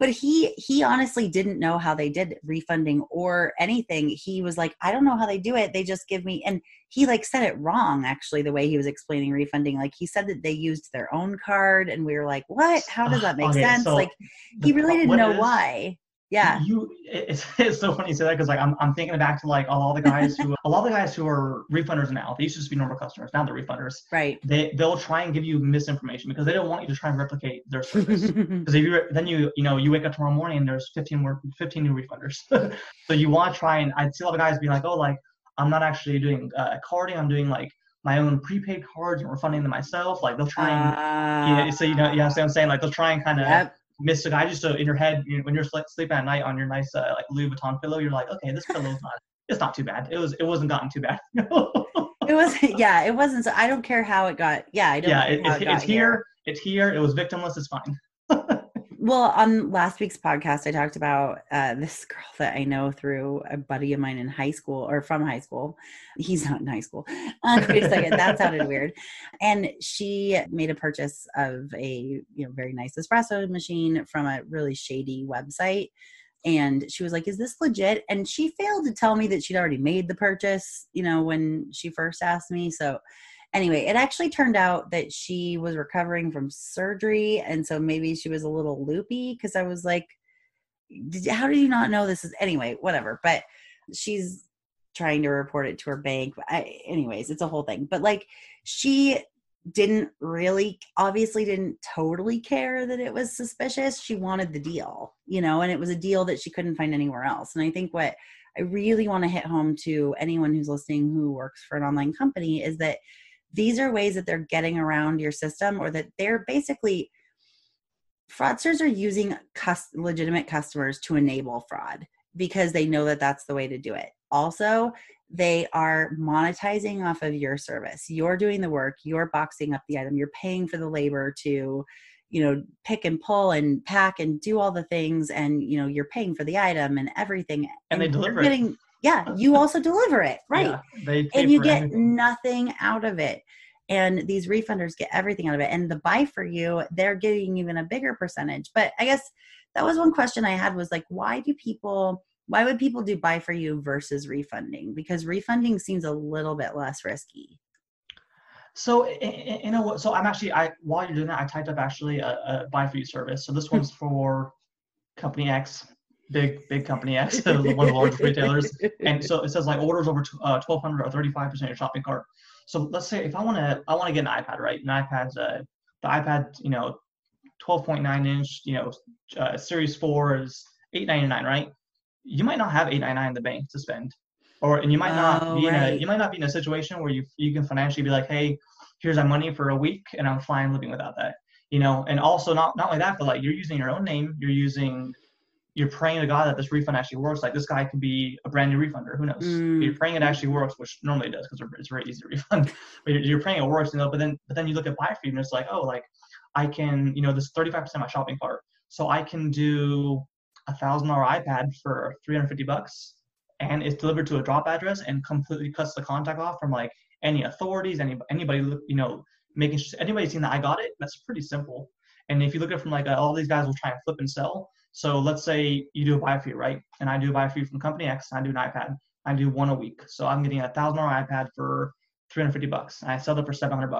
But he honestly didn't know how they did refunding or anything. He was like, I don't know how they do it. They just give me... And he like said it wrong, actually, the way he was explaining refunding. Like, he said that they used their own card. And we were like, what? How does that make sense? So like, he really didn't know why. Yeah, it's so funny you say that, because like I'm thinking back to like a lot of the guys who are refunders now. They used to just be normal customers. Now they're refunders. Right. They'll try and give you misinformation because they don't want you to try and replicate their service. Because you wake up tomorrow morning and there's 15 new refunders. So you want to try, and I see a lot of guys be like, oh, like I'm not actually doing carding. I'm doing like my own prepaid cards and refunding them myself. Like they'll try and so I'm saying, like they'll try and kind of. Yep. Missed a guy just so in your head, when you're sleeping at night on your nice like Louis Vuitton pillow, you're like, okay, this pillow's not too bad. It wasn't gotten too bad. It wasn't. So I don't care how it got. Yeah, I don't. Yeah, it's here. It's here. It was victimless. It's fine. Well, on last week's podcast, I talked about this girl that I know through a buddy of mine in high school, or from high school. He's not in high school. Wait a second, that sounded weird. And she made a purchase of a very nice espresso machine from a really shady website. And she was like, is this legit? And she failed to tell me that she'd already made the purchase, when she first asked me. So anyway, it actually turned out that she was recovering from surgery. And so maybe she was a little loopy, because I was like, how do you not know this is, anyway, whatever. But she's trying to report it to her bank. Anyways, it's a whole thing. But she obviously didn't totally care that it was suspicious. She wanted the deal, and it was a deal that she couldn't find anywhere else. And I think what I really want to hit home to anyone who's listening who works for an online company is that these are ways that they're getting around your system, or that they're basically, fraudsters are using legitimate customers to enable fraud because they know that that's the way to do it. Also, they are monetizing off of your service. You're doing the work. You're boxing up the item. You're paying for the labor to, pick and pull and pack and do all the things. And, you're paying for the item and everything. And they deliver it. Yeah. You also deliver it. Right. Yeah, and you get nothing out of it. And these refunders get everything out of it. And the buy for you, they're getting even a bigger percentage. But I guess that was one question I had was why would people do buy for you versus refunding? Because refunding seems a little bit less risky. So, while you're doing that, I typed up actually a buy for you service. So this one's for company X, big company X, one of the largest retailers. And so it says orders over $1,200 or 35% of your shopping cart. So let's say if I want to get an iPad, right? An iPad's the iPad, 12.9 inch, Series 4 is $899, right? You might not have $899 in the bank to spend, and you might not be in a situation where you can financially be like, hey, here's our money for a week, and I'm fine living without that, And also not only that, but you're using your own name, you're praying to God that this refund actually works. This guy could be a brand new refunder, who knows? Mm. You're praying it actually works, which normally it does because it's very easy to refund. But you're praying it works, But then you look at buy for you, and it's I can, this 35% of my shopping cart, so I can do $1,000 iPad for $350, and it's delivered to a drop address and completely cuts the contact off from any authorities, anybody, making sure anybody's seen that I got it. That's pretty simple. And if you look at it from all these guys will try and flip and sell. So let's say you do a buy for you, right? And I do a buy for you from company X, and I do an iPad. I do one a week. So I'm getting $1,000 iPad for $350. And I sell it for $700.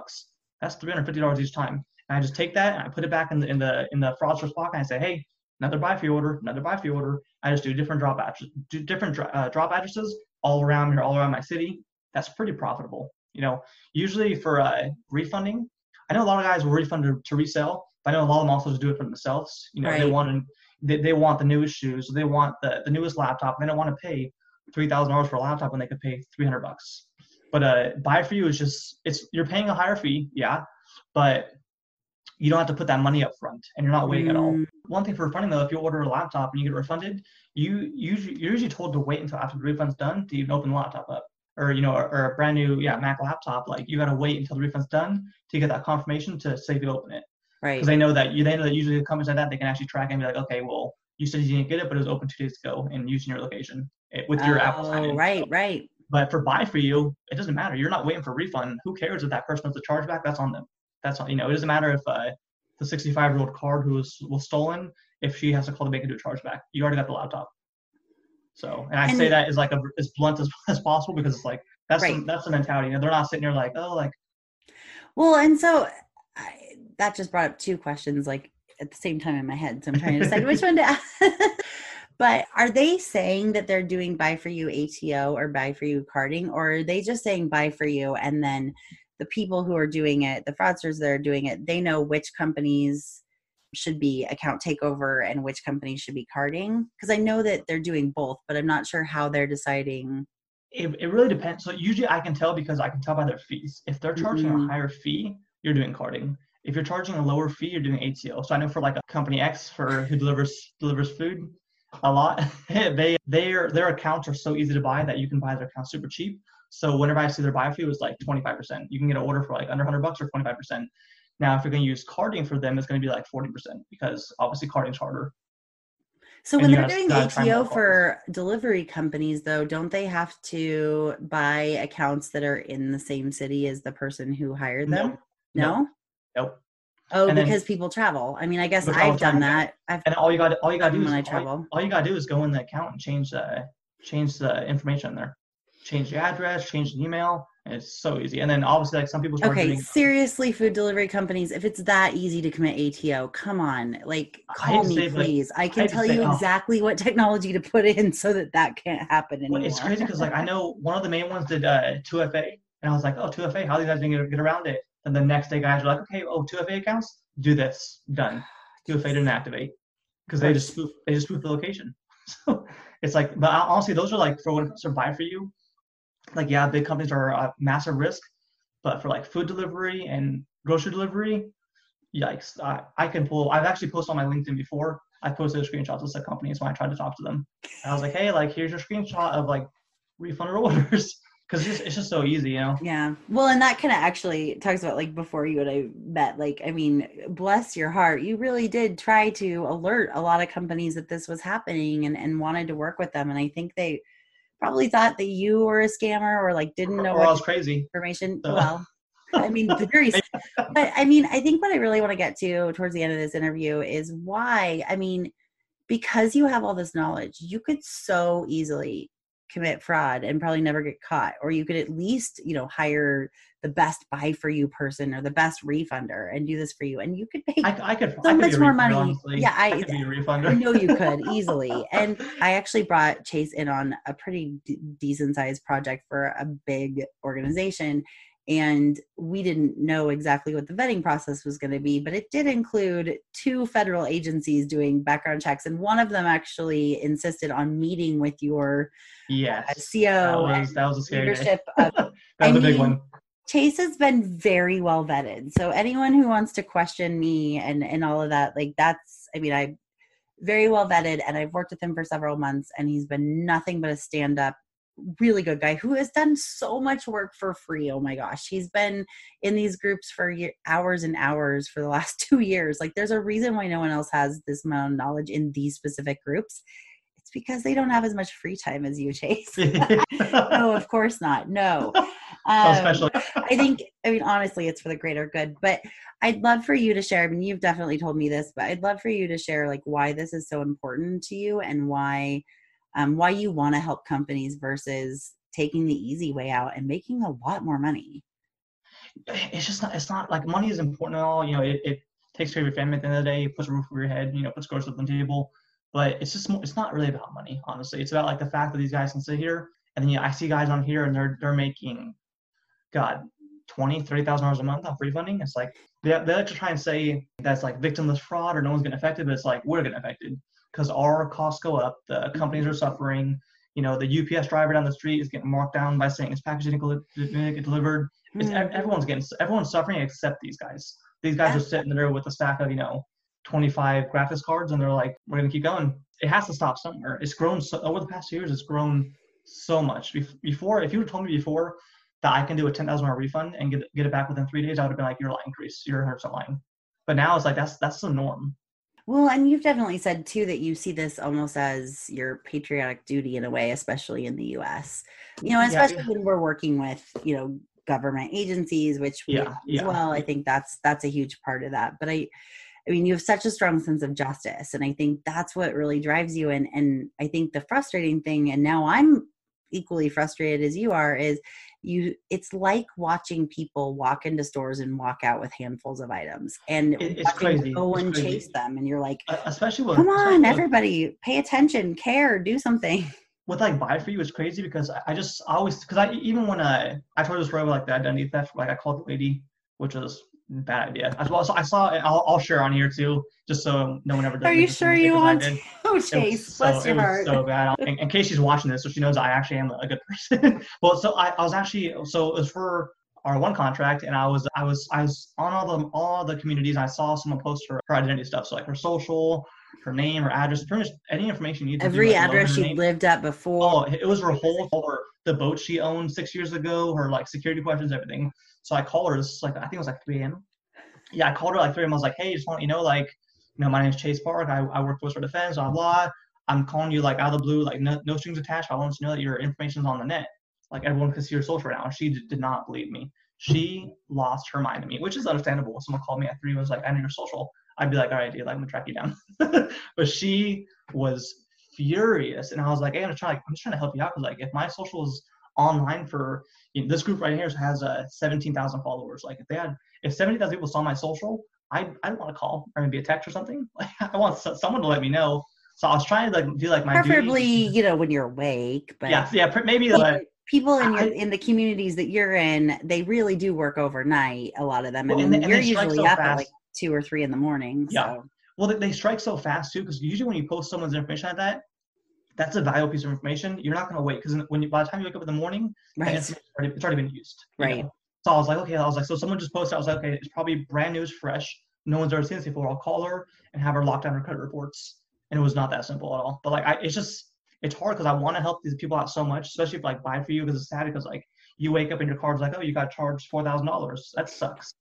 That's $350 each time. And I just take that and I put it back in the fraudster's pocket, and I say, hey, another buy for your order. I just do different drop addresses all around my city. That's pretty profitable. Usually for refunding, I know a lot of guys will refund to resell, but I know a lot of them also just do it for themselves. Right. They want the newest shoes. They want the newest laptop. They don't want to pay $3,000 for a laptop when they could pay $300. But buy for you is you're paying a higher fee. Yeah. But you don't have to put that money up front, and you're not waiting at all. One thing for refunding, though, if you order a laptop and you get refunded, you're usually told to wait until after the refund's done to even open the laptop up, or or a brand new Mac laptop. You got to wait until the refund's done to get that confirmation to safely open it. Right. Because they know that usually the companies like that, they can actually track and be like, okay, well, you said you didn't get it, but it was open 2 days ago and used in your location with your Apple sign-in. Right. But for buy for you, it doesn't matter. You're not waiting for a refund. Who cares if that person has a chargeback? That's on them. That's not, it doesn't matter if the 65-year-old card was stolen, if she has to call the bank and do a chargeback. You already got the laptop. So, and I say that is as blunt as possible, because it's that's right. That's the mentality. They're not sitting there . Well, and so that just brought up two questions at the same time in my head. So I'm trying to decide which one to ask. But are they saying that they're doing buy for you ATO or buy for you carding, or are they just saying buy for you, and then the people who are doing it, the fraudsters that are doing it, they know which companies should be account takeover and which companies should be carding? Because I know that they're doing both, but I'm not sure how they're deciding. It really depends. So usually I can tell by their fees. If they're charging a higher fee, you're doing carding. If you're charging a lower fee, you're doing ATO. So I know for a company X who delivers food a lot, their accounts are so easy to buy that you can buy their accounts super cheap. So whenever I see their buy fee, it was 25%. You can get an order for under $100 or 25%. Now, if you're going to use carding for them, it's going to be like 40% because obviously carding's harder. So when they're doing ATO for delivery companies, though, don't they have to buy accounts that are in the same city as the person who hired them? No. Oh, and because then, people travel. I mean, I guess I've done that. And all you gotta do is go in the account and change the information in there, change the address, change the email. And it's so easy. And then obviously, like some people. Okay, seriously, food delivery companies. If it's that easy to commit ATO, come on, like call me, please. I can tell you exactly what technology to put in so that can't happen anymore. Well, it's crazy because like I know one of the main ones did 2FA, and I was like, oh, 2FA, how are these guys gonna get around it? And the next day, guys are like, okay, oh, 2FA accounts, do this, done. 2FA didn't activate because they just spoofed the location. So it's like, but honestly, those are like for when it comes to buy for you. Like, yeah, big companies are a massive risk, but for like food delivery and grocery delivery, yikes! I've actually posted on my LinkedIn before. I posted screenshots of some companies when I tried to talk to them. And I was like, hey, like here's your screenshot of like refunded orders. Because it's just so easy, you know? Yeah. Well, and that kind of actually talks about, like, before you and I met, like, I mean, bless your heart. You really did try to alert a lot of companies that this was happening and wanted to work with them. And I think they probably thought that you were a scammer or, like, didn't know what was crazy information. So. Well, I mean, but, I mean, I think what I really want to get to towards the end of this interview is why, I mean, because you have all this knowledge, you could so easily commit fraud and probably never get caught, or you could at least, you know, hire the best buy for you person or the best refunder and do this for you, and you could make so much more money. Honestly. Yeah, I could be a refunder. I know you could easily. And I actually brought Chase in on a pretty decent sized project for a big organization, and we didn't know exactly what the vetting process was going to be, but it did include 2 federal agencies doing background checks. And one of them actually insisted on meeting with your CO. That was a scary leadership. That was a big one. Chase has been very well vetted. So anyone who wants to question me and all of that, like that's, I mean, I very well vetted, and I've worked with him for several months, and he's been nothing but a stand-up, really good guy who has done so much work for free. Oh my gosh. He's been in these groups for hours and hours for the last 2 years. Like there's a reason why no one else has this amount of knowledge in these specific groups. It's because they don't have as much free time as you, Chase. No, of course not. No. Honestly, it's for the greater good, but I'd love for you to share, I mean, you've definitely told me this, but I'd love for you to share like why this is so important to you and why you want to help companies versus taking the easy way out and making a lot more money. It's not like money is important at all. You know, it takes care of your family at the end of the day, puts a roof over your head, you know, puts groceries on the table, but it's not really about money. Honestly, it's about like the fact that these guys can sit here and then, you know, I see guys on here and they're making $20,000-$30,000 a month on free funding. It's like, they like to try and say that's like victimless fraud or no one's getting affected, but it's like, we're getting affected. Because our costs go up, the companies are suffering. You know, the UPS driver down the street is getting marked down by saying his package didn't get delivered. Everyone's suffering except these guys. These guys are sitting there with a stack of, you know, 25 graphics cards, and they're like, "We're gonna keep going." It has to stop somewhere. It's grown over the past few years. It's grown so much. Before, if you would have told me before that I can do a $10,000 refund and get it back within 3 days, I would have been like, "You're lying, Carice. You're 100% lying." But now it's like that's the norm. Well, and you've definitely said, too, that you see this almost as your patriotic duty in a way, especially in the U.S., you know, especially when we're working with, you know, government agencies, which we as well. I think that's a huge part of that. But I mean, you have such a strong sense of justice. And I think that's what really drives you. And I think the frustrating thing, and now I'm equally frustrated as you are, is it's like watching people walk into stores and walk out with handfuls of items, and it's crazy. Go and chase them, and you're like, especially everybody, pay attention, care, do something. With like buy for you is crazy because I told this story like that identity theft, like I called the lady, which was a bad idea as well. So I saw it. I'll share on here too, just so no one ever does. Are you sure you want to? Oh, Chase, bless your heart. It was so bad. In case she's watching this, so she knows I actually am a good person. Well, so it was for our one contract, and I was on all the communities. And I saw someone post her identity stuff, so like her social, her name, her address, pretty much any information you need. Every address she lived at before. Oh, it was her whole or the boat she owned 6 years ago, her like security questions, everything. So I called her, I think it was like 3 a.m. yeah, I called her like 3 months, like, hey, just want you know, like, you know, my name is Chase Park. I work for Whisper Defense, blah, blah. I'm calling you like out of the blue, like no strings attached. I want to know that your information's on the net. Like everyone can see your social right now. She did not believe me. She lost her mind to me, which is understandable. Someone called me at 3 months, like, I know your social. I'd be like, all right, dude, like, I'm gonna track you down. But she was furious, and I was like, hey, I'm just trying to help you out. Like, if my social is online for, you know, this group right here has 17,000 followers. Like, if 70,000 people saw my social, I don't want to call or maybe a text or something. Like, I want someone to let me know. So I was trying to like do like my preferably duty. You know, when you're awake, but yeah, maybe like. People in the communities that you're in, they really do work overnight, a lot of them. Well, and you're usually so up fast at like 2 or 3 in the morning. Yeah. So. Well, they strike so fast too, because usually when you post someone's information like that, that's a valuable piece of information. You're not going to wait, because by the time you wake up in the morning, right, it's already been used. Right. You know? So I was like, okay. I was like, so someone just posted. I was like, okay, it's probably brand new, it's fresh. No one's ever seen this before. I'll call her and have her lock down her credit reports. And it was not that simple at all. But like, it's hard because I want to help these people out so much, especially if like buy for you, because it's sad, because like you wake up and your card's like, oh, you got charged $4,000. That sucks.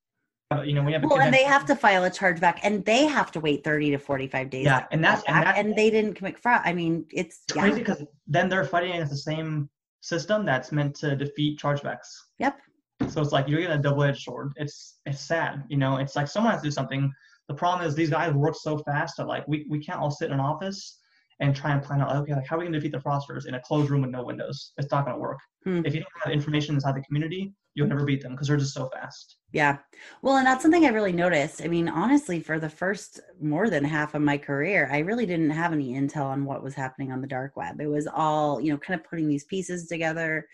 You know, we have well, and they have to file a chargeback, and they have to wait 30 to 45 days. Yeah, and they didn't commit fraud. I mean, it's crazy, because then they're fighting against the same system that's meant to defeat chargebacks. Yep. So it's like you're getting a double-edged sword. It's sad, you know. It's like someone has to do something. The problem is these guys work so fast that like we can't all sit in an office and try and plan out, okay, like how are we going to defeat the fraudsters in a closed room with no windows? It's not going to work. If you don't have information inside the community, you'll never beat them, because they're just so fast. Yeah. Well, and that's something I really noticed. I mean, honestly, for the first more than half of my career, I really didn't have any intel on what was happening on the dark web. It was all, you know, kind of putting these pieces together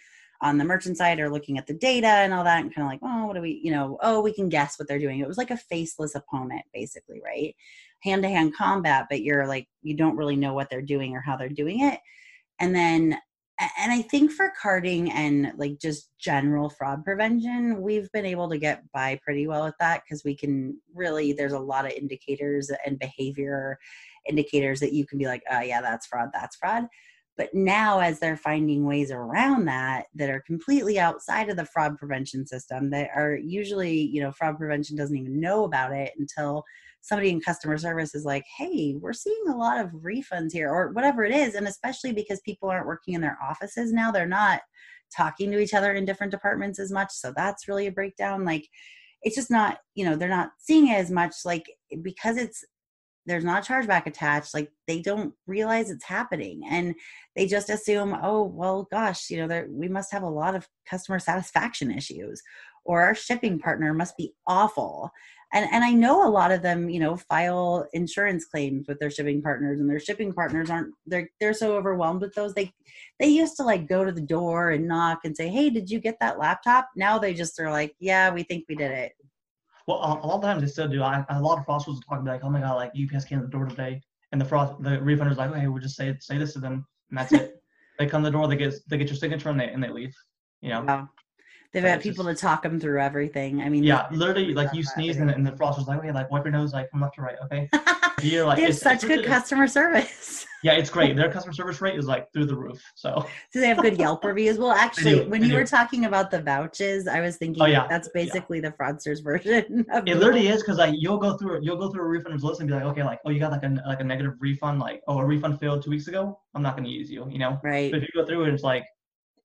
on the merchant side, or looking at the data and all that, and kind of like, oh, what do we, you know, oh, we can guess what they're doing. It was like a faceless opponent, basically, right? Hand-to-hand combat, but you're like, you don't really know what they're doing or how they're doing it. And I think for carding and like just general fraud prevention, we've been able to get by pretty well at that, because we can really, there's a lot of indicators and behavior indicators that you can be like, oh yeah, that's fraud. But now, as they're finding ways around that are completely outside of the fraud prevention system, that are usually, you know, fraud prevention doesn't even know about it until somebody in customer service is like, hey, we're seeing a lot of refunds here, or whatever it is. And especially because people aren't working in their offices now, they're not talking to each other in different departments as much. So that's really a breakdown. Like, it's just not, you know, they're not seeing it as much, like, because there's not a chargeback attached. Like, they don't realize it's happening, and they just assume, oh, well, gosh, you know, we must have a lot of customer satisfaction issues, or our shipping partner must be awful. And I know a lot of them, you know, file insurance claims with their shipping partners, and their shipping partners aren't, they're so overwhelmed with those. They used to like go to the door and knock and say, hey, did you get that laptop? Now they just are like, yeah, we think we did it. Well, a lot of times they still do. A lot of fraudsters will talk like, oh my God, like UPS came to the door today. And the refunder's like, okay, we'll just say this to them. And that's it. They come to the door, they get your signature, and they leave, you know? Wow. They've had people to talk them through everything. I mean, yeah, literally, like you sneeze and the fraudster's like, okay, like wipe your nose, like from left to right, okay? You're like, they have such good customer service. Yeah, it's great. Their customer service rate is like through the roof. So do they have good Yelp reviews? Well, actually, when you were talking about the vouches, I was thinking, oh, yeah, that's basically the fraudster's version of it. Literally is, because like you'll go through a refunder's list and be like, okay, like, oh, you got like a negative refund, like, oh, a refund failed 2 weeks ago, I'm not gonna use you, you know? Right. But if you go through it, it's like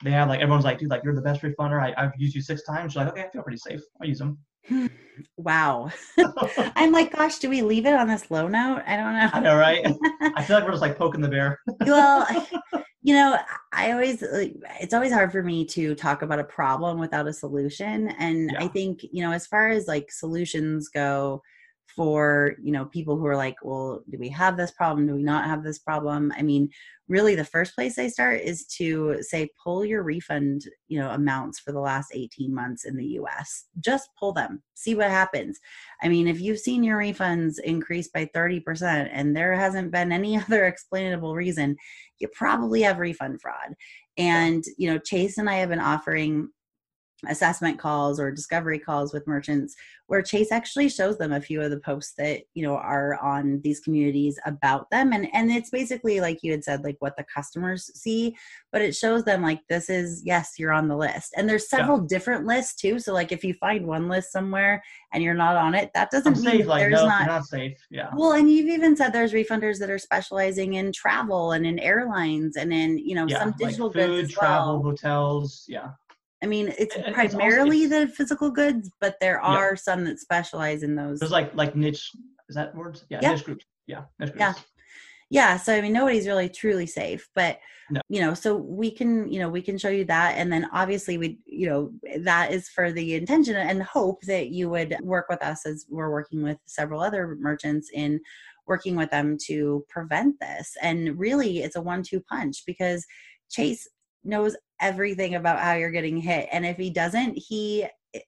they have like, everyone's like, dude, like you're the best refunder. I've used you 6 times. You're like, okay, I feel pretty safe. I'll use them. Wow. I'm like, gosh, do we leave it on this low note? I don't know. I know, right? I feel like we're just like poking the bear. Well, you know, it's always hard for me to talk about a problem without a solution. And yeah. I think, you know, as far as like solutions go for, you know, people who are like, well, do we have this problem? Do we not have this problem? I mean, really the first place I start is to say, pull your refund, you know, amounts for the last 18 months in the US, just pull them, see what happens. I mean, if you've seen your refunds increase by 30% and there hasn't been any other explainable reason, you probably have refund fraud. And, you know, Chase and I have been offering assessment calls or discovery calls with merchants, where Chase actually shows them a few of the posts that, you know, are on these communities about them. And it's basically, like you had said, like what the customers see, but it shows them like, this is, yes, you're on the list. And there's several different lists too. So like if you find one list somewhere and you're not on it, that doesn't mean that there's not safe. Yeah. Well, and you've even said there's refunders that are specializing in travel and in airlines and in, you know, some digital like food, goods as well. Travel, hotels. Yeah. I mean, it's primarily also, the physical goods, but there are some that specialize in those. There's like niche, is that word? Yeah. Niche groups. Yeah. Niche groups. Yeah. Yeah. So, I mean, nobody's really truly safe, but, you know, so we can show you that. And then obviously we, you know, that is for the intention and hope that you would work with us as we're working with several other merchants in working with them to prevent this. And really it's a 1-2 punch because Chase knows everything about how you're getting hit. And if he doesn't,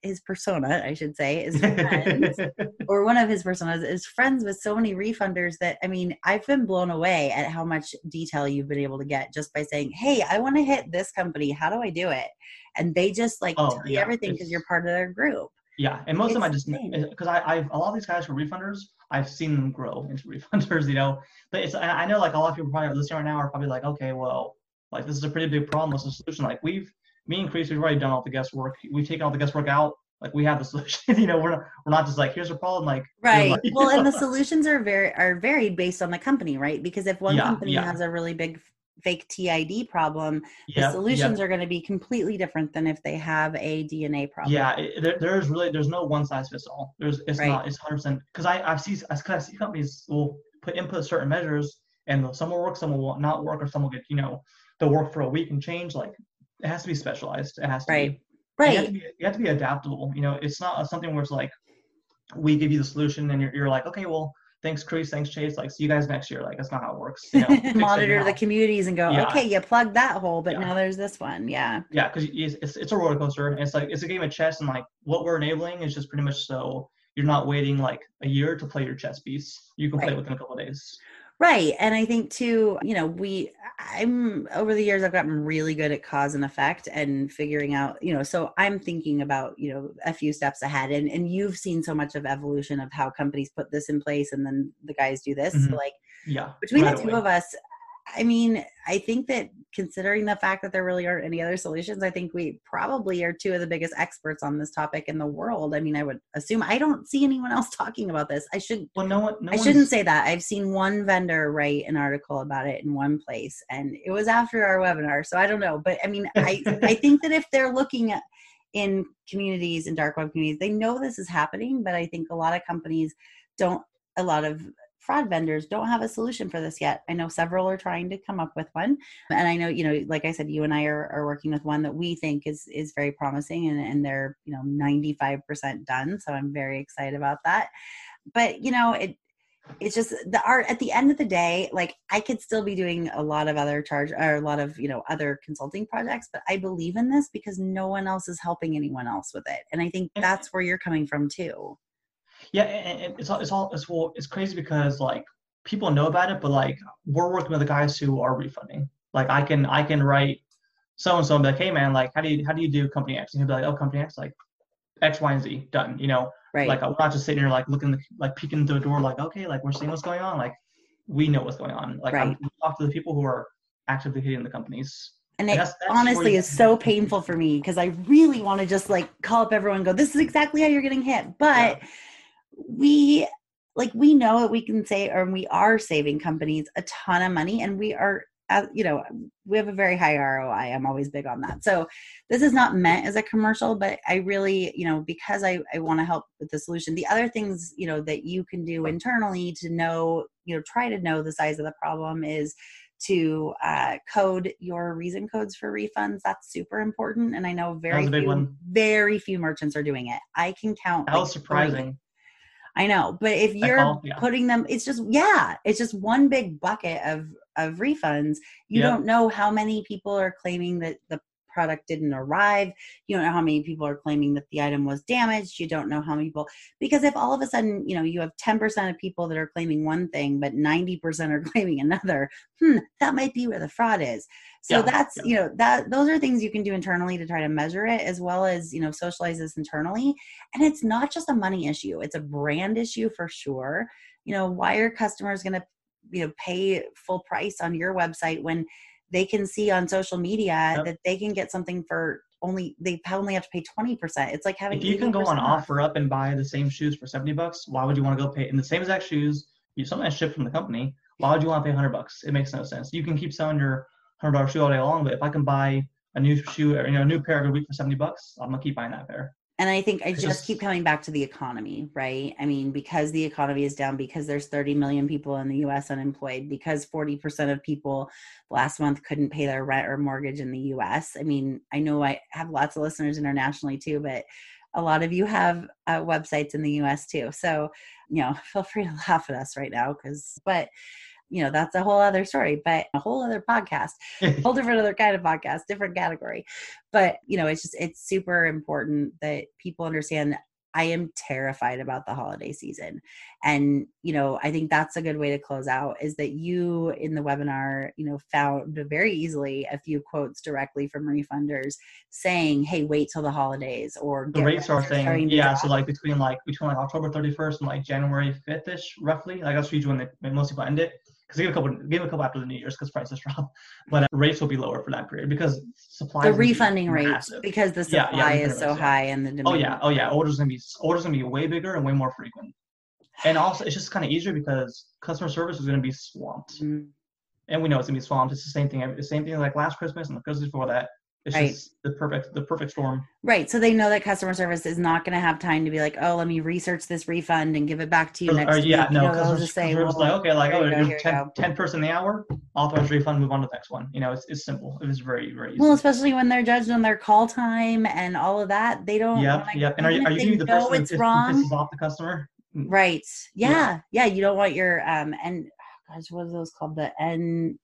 his persona, I should say, is friends, or one of his personas is friends with so many refunders that, I mean, I've been blown away at how much detail you've been able to get just by saying, hey, I want to hit this company. How do I do it? And they just like tell you everything because you're part of their group. Yeah. And most of them I just, because I've a lot of these guys who are refunders, I've seen them grow into refunders, you know, but it's, I know like a lot of people probably listening right now are probably like, okay, well, like this is a pretty big problem. What's the solution? Like me and Carice, we've already done all the guesswork. We've taken all the guesswork out. Like we have the solution. You know, we're not just like here's a problem. Like right. Like, well, and the solutions are varied based on the company, right? Because if one company has a really big fake TID problem, the solutions are going to be completely different than if they have a DNA problem. Yeah, there's no one size fits all. It's 100%. Because I see companies will put input certain measures, and some will work, some will not work, or some will get they'll work for a week and change. Like it has to be specialized. It has to be right. You have to be adaptable. You know, it's not something where it's like we give you the solution and you're like, okay, well, thanks, Carice, thanks, Chase. Like, see you guys next year. Like, that's not how it works. You know, monitor the communities and go, okay, you plugged that hole, but now there's this one. Yeah. Yeah, because it's a roller coaster, and it's like it's a game of chess, and like what we're enabling is just pretty much so you're not waiting like a year to play your chess piece. You can play it within a couple of days. Right. And I think too, you know, I'm over the years, I've gotten really good at cause and effect and figuring out, you know, so I'm thinking about, you know, a few steps ahead and you've seen so much of evolution of how companies put this in place and then the guys do this. Mm-hmm. So like between the two of us, I mean, I think that considering the fact that there really aren't any other solutions, I think we probably are two of the biggest experts on this topic in the world. I mean, I would assume I don't see anyone else talking about this. I shouldn't say that. I've seen one vendor write an article about it in one place, and it was after our webinar. So I don't know, but I mean, I think that if they're looking at in communities, in dark web communities, they know this is happening, but I think a lot of fraud vendors don't have a solution for this yet. I know several are trying to come up with one. And I know, you know, like I said, you and I are working with one that we think is very promising and they're, you know, 95% done. So I'm very excited about that. But, you know, it's just the art at the end of the day, like I could still be doing a lot of other other consulting projects, but I believe in this because no one else is helping anyone else with it. And I think that's where you're coming from too. Yeah, and it's crazy because like people know about it, but like we're working with the guys who are refunding. Like I can write so and so and be like, hey man, like how do you do company X? And he'll be like, oh, company X, like X, Y, and Z, done. You know, right? Like I'm not just sitting here like peeking through the door, like okay, like we're seeing what's going on, like we know what's going on. Like I talk to the people who are actively hitting the companies. And that's honestly is so painful for me because I really want to just like call up everyone and go, this is exactly how you're getting hit, but. Yeah. We know that we can say, or we are saving companies a ton of money, and we are, you know, we have a very high ROI. I'm always big on that. So this is not meant as a commercial, but I really, you know, because I want to help with the solution. The other things, you know, that you can do internally to know, you know, try to know the size of the problem is to code your reason codes for refunds. That's super important. And I know very few merchants are doing it. I can count. That was surprising. I know, but if you're putting them, it's just one big bucket of refunds. You don't know how many people are claiming that the product didn't arrive. You don't know how many people are claiming that the item was damaged. You don't know how many people, because if all of a sudden, you know, you have 10% of people that are claiming one thing, but 90% are claiming another, that might be where the fraud is. So that's, you know, that those are things you can do internally to try to measure it, as well as, you know, socialize this internally. And it's not just a money issue. It's a brand issue for sure. You know, why are customers going to, you know, pay full price on your website when they can see on social media that they can get something for only, they only have to pay 20%. It's like having, if you can go on OfferUp and buy the same shoes for $70, why would you want to go pay? And the same exact shoes, you sometimes ship from the company. Why would you want to pay $100? It makes no sense. You can keep selling your $100 shoe all day long, but if I can buy a new shoe, or, you know, a new pair every week for $70, I'm going to keep buying that pair. And I think I just keep coming back to the economy, right? I mean, because the economy is down, because there's 30 million people in the US unemployed, because 40% of people last month couldn't pay their rent or mortgage in the US. I mean, I know I have lots of listeners internationally too, but a lot of you have websites in the US too. So, you know, feel free to laugh at us right now but you know, that's a whole other story, but a whole other podcast, a whole different other kind of podcast, different category. But, you know, it's just, it's super important that people understand I am terrified about the holiday season. And, you know, I think that's a good way to close out, is that you in the webinar, you know, found very easily a few quotes directly from refunders saying, hey, wait till the holidays, or the rates are saying, yeah. So like between October 31st and like January 5th ish, roughly, like that's usually when most people end it. Because give a couple after the New Year's, because prices drop, but rates will be lower for that period because supply. The refunding rates, because the supply is so high and the demand. Oh yeah, orders gonna be way bigger and way more frequent, and also it's just kind of easier because customer service is gonna be swamped, and we know it's gonna be swamped. It's the same thing like last Christmas and the Christmas before that. It's just the perfect storm. Right. So they know that customer service is not going to have time to be like, oh, let me research this refund and give it back to you next week. Yeah, no, because you're 10 person the hour, authorize refund, move on to the next one. You know, it's simple. It was very, very easy. Well, especially when they're judged on their call time and all of that, they don't. Yeah, yeah. And are you the person who pisses off the customer? Right. Yeah. You don't want your what are those called? The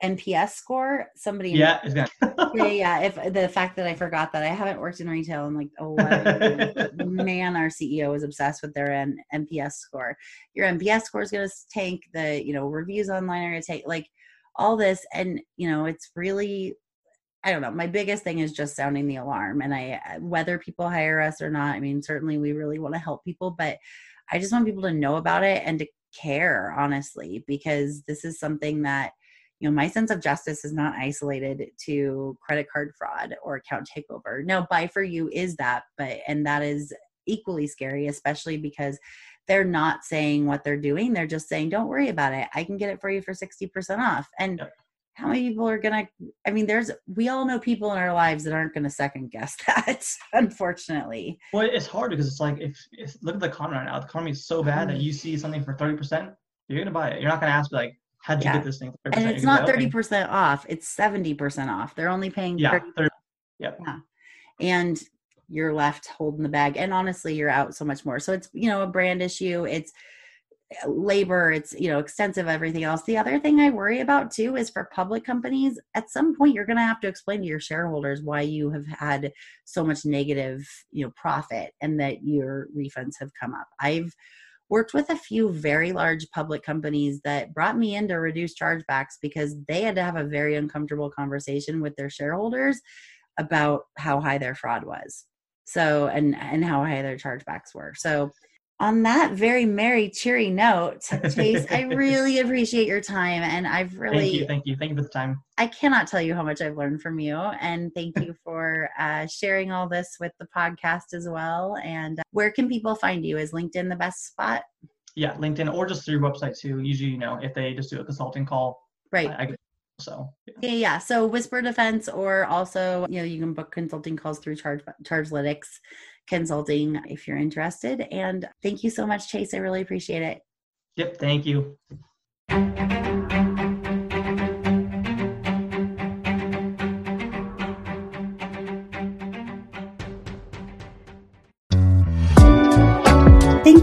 NPS score, somebody. Yeah, exactly. Yeah. If the fact that I forgot that I haven't worked in retail and like, oh man, our CEO is obsessed with their NPS score. Your NPS score is going to tank. The, you know, reviews online are going to take, like, all this. And, you know, it's really, I don't know. My biggest thing is just sounding the alarm, and whether people hire us or not, I mean, certainly we really want to help people, but I just want people to know about it and to care, honestly, because this is something that, you know, my sense of justice is not isolated to credit card fraud or account takeover. Now, Buy4U is that, and that is equally scary, especially because they're not saying what they're doing. They're just saying, don't worry about it. I can get it for you for 60% off. And how many people are going to, I mean, we all know people in our lives that aren't going to second guess that, unfortunately. Well, it's hard because it's like, if look at the economy right now, the economy is so bad that you see something for 30%, you're going to buy it. You're not going to ask, like, how'd you get this thing? And it's not 30% off. It's 70% off. They're only paying 30%. Yeah. And you're left holding the bag. And honestly, you're out so much more. So it's, you know, a brand issue. It's labor. It's, you know, extensive, everything else. The other thing I worry about too is for public companies, at some point you're going to have to explain to your shareholders why you have had so much negative, you know, profit and that your refunds have come up. I've worked with a few very large public companies that brought me in to reduce chargebacks because they had to have a very uncomfortable conversation with their shareholders about how high their fraud was. So, and how high their chargebacks were. So on that very merry, cheery note, Chase, I really appreciate your time. And I've really... Thank you. Thank you for the time. I cannot tell you how much I've learned from you. And thank you for sharing all this with the podcast as well. And where can people find you? Is LinkedIn the best spot? Yeah, LinkedIn, or just through your website too. Usually, you know, if they just do a consulting call. Right. Yeah. So Whisper Defense, or also, you know, you can book consulting calls through Chargelytics Consulting if you're interested. And thank you so much, Chase. I really appreciate it. Yep. Thank you. Thank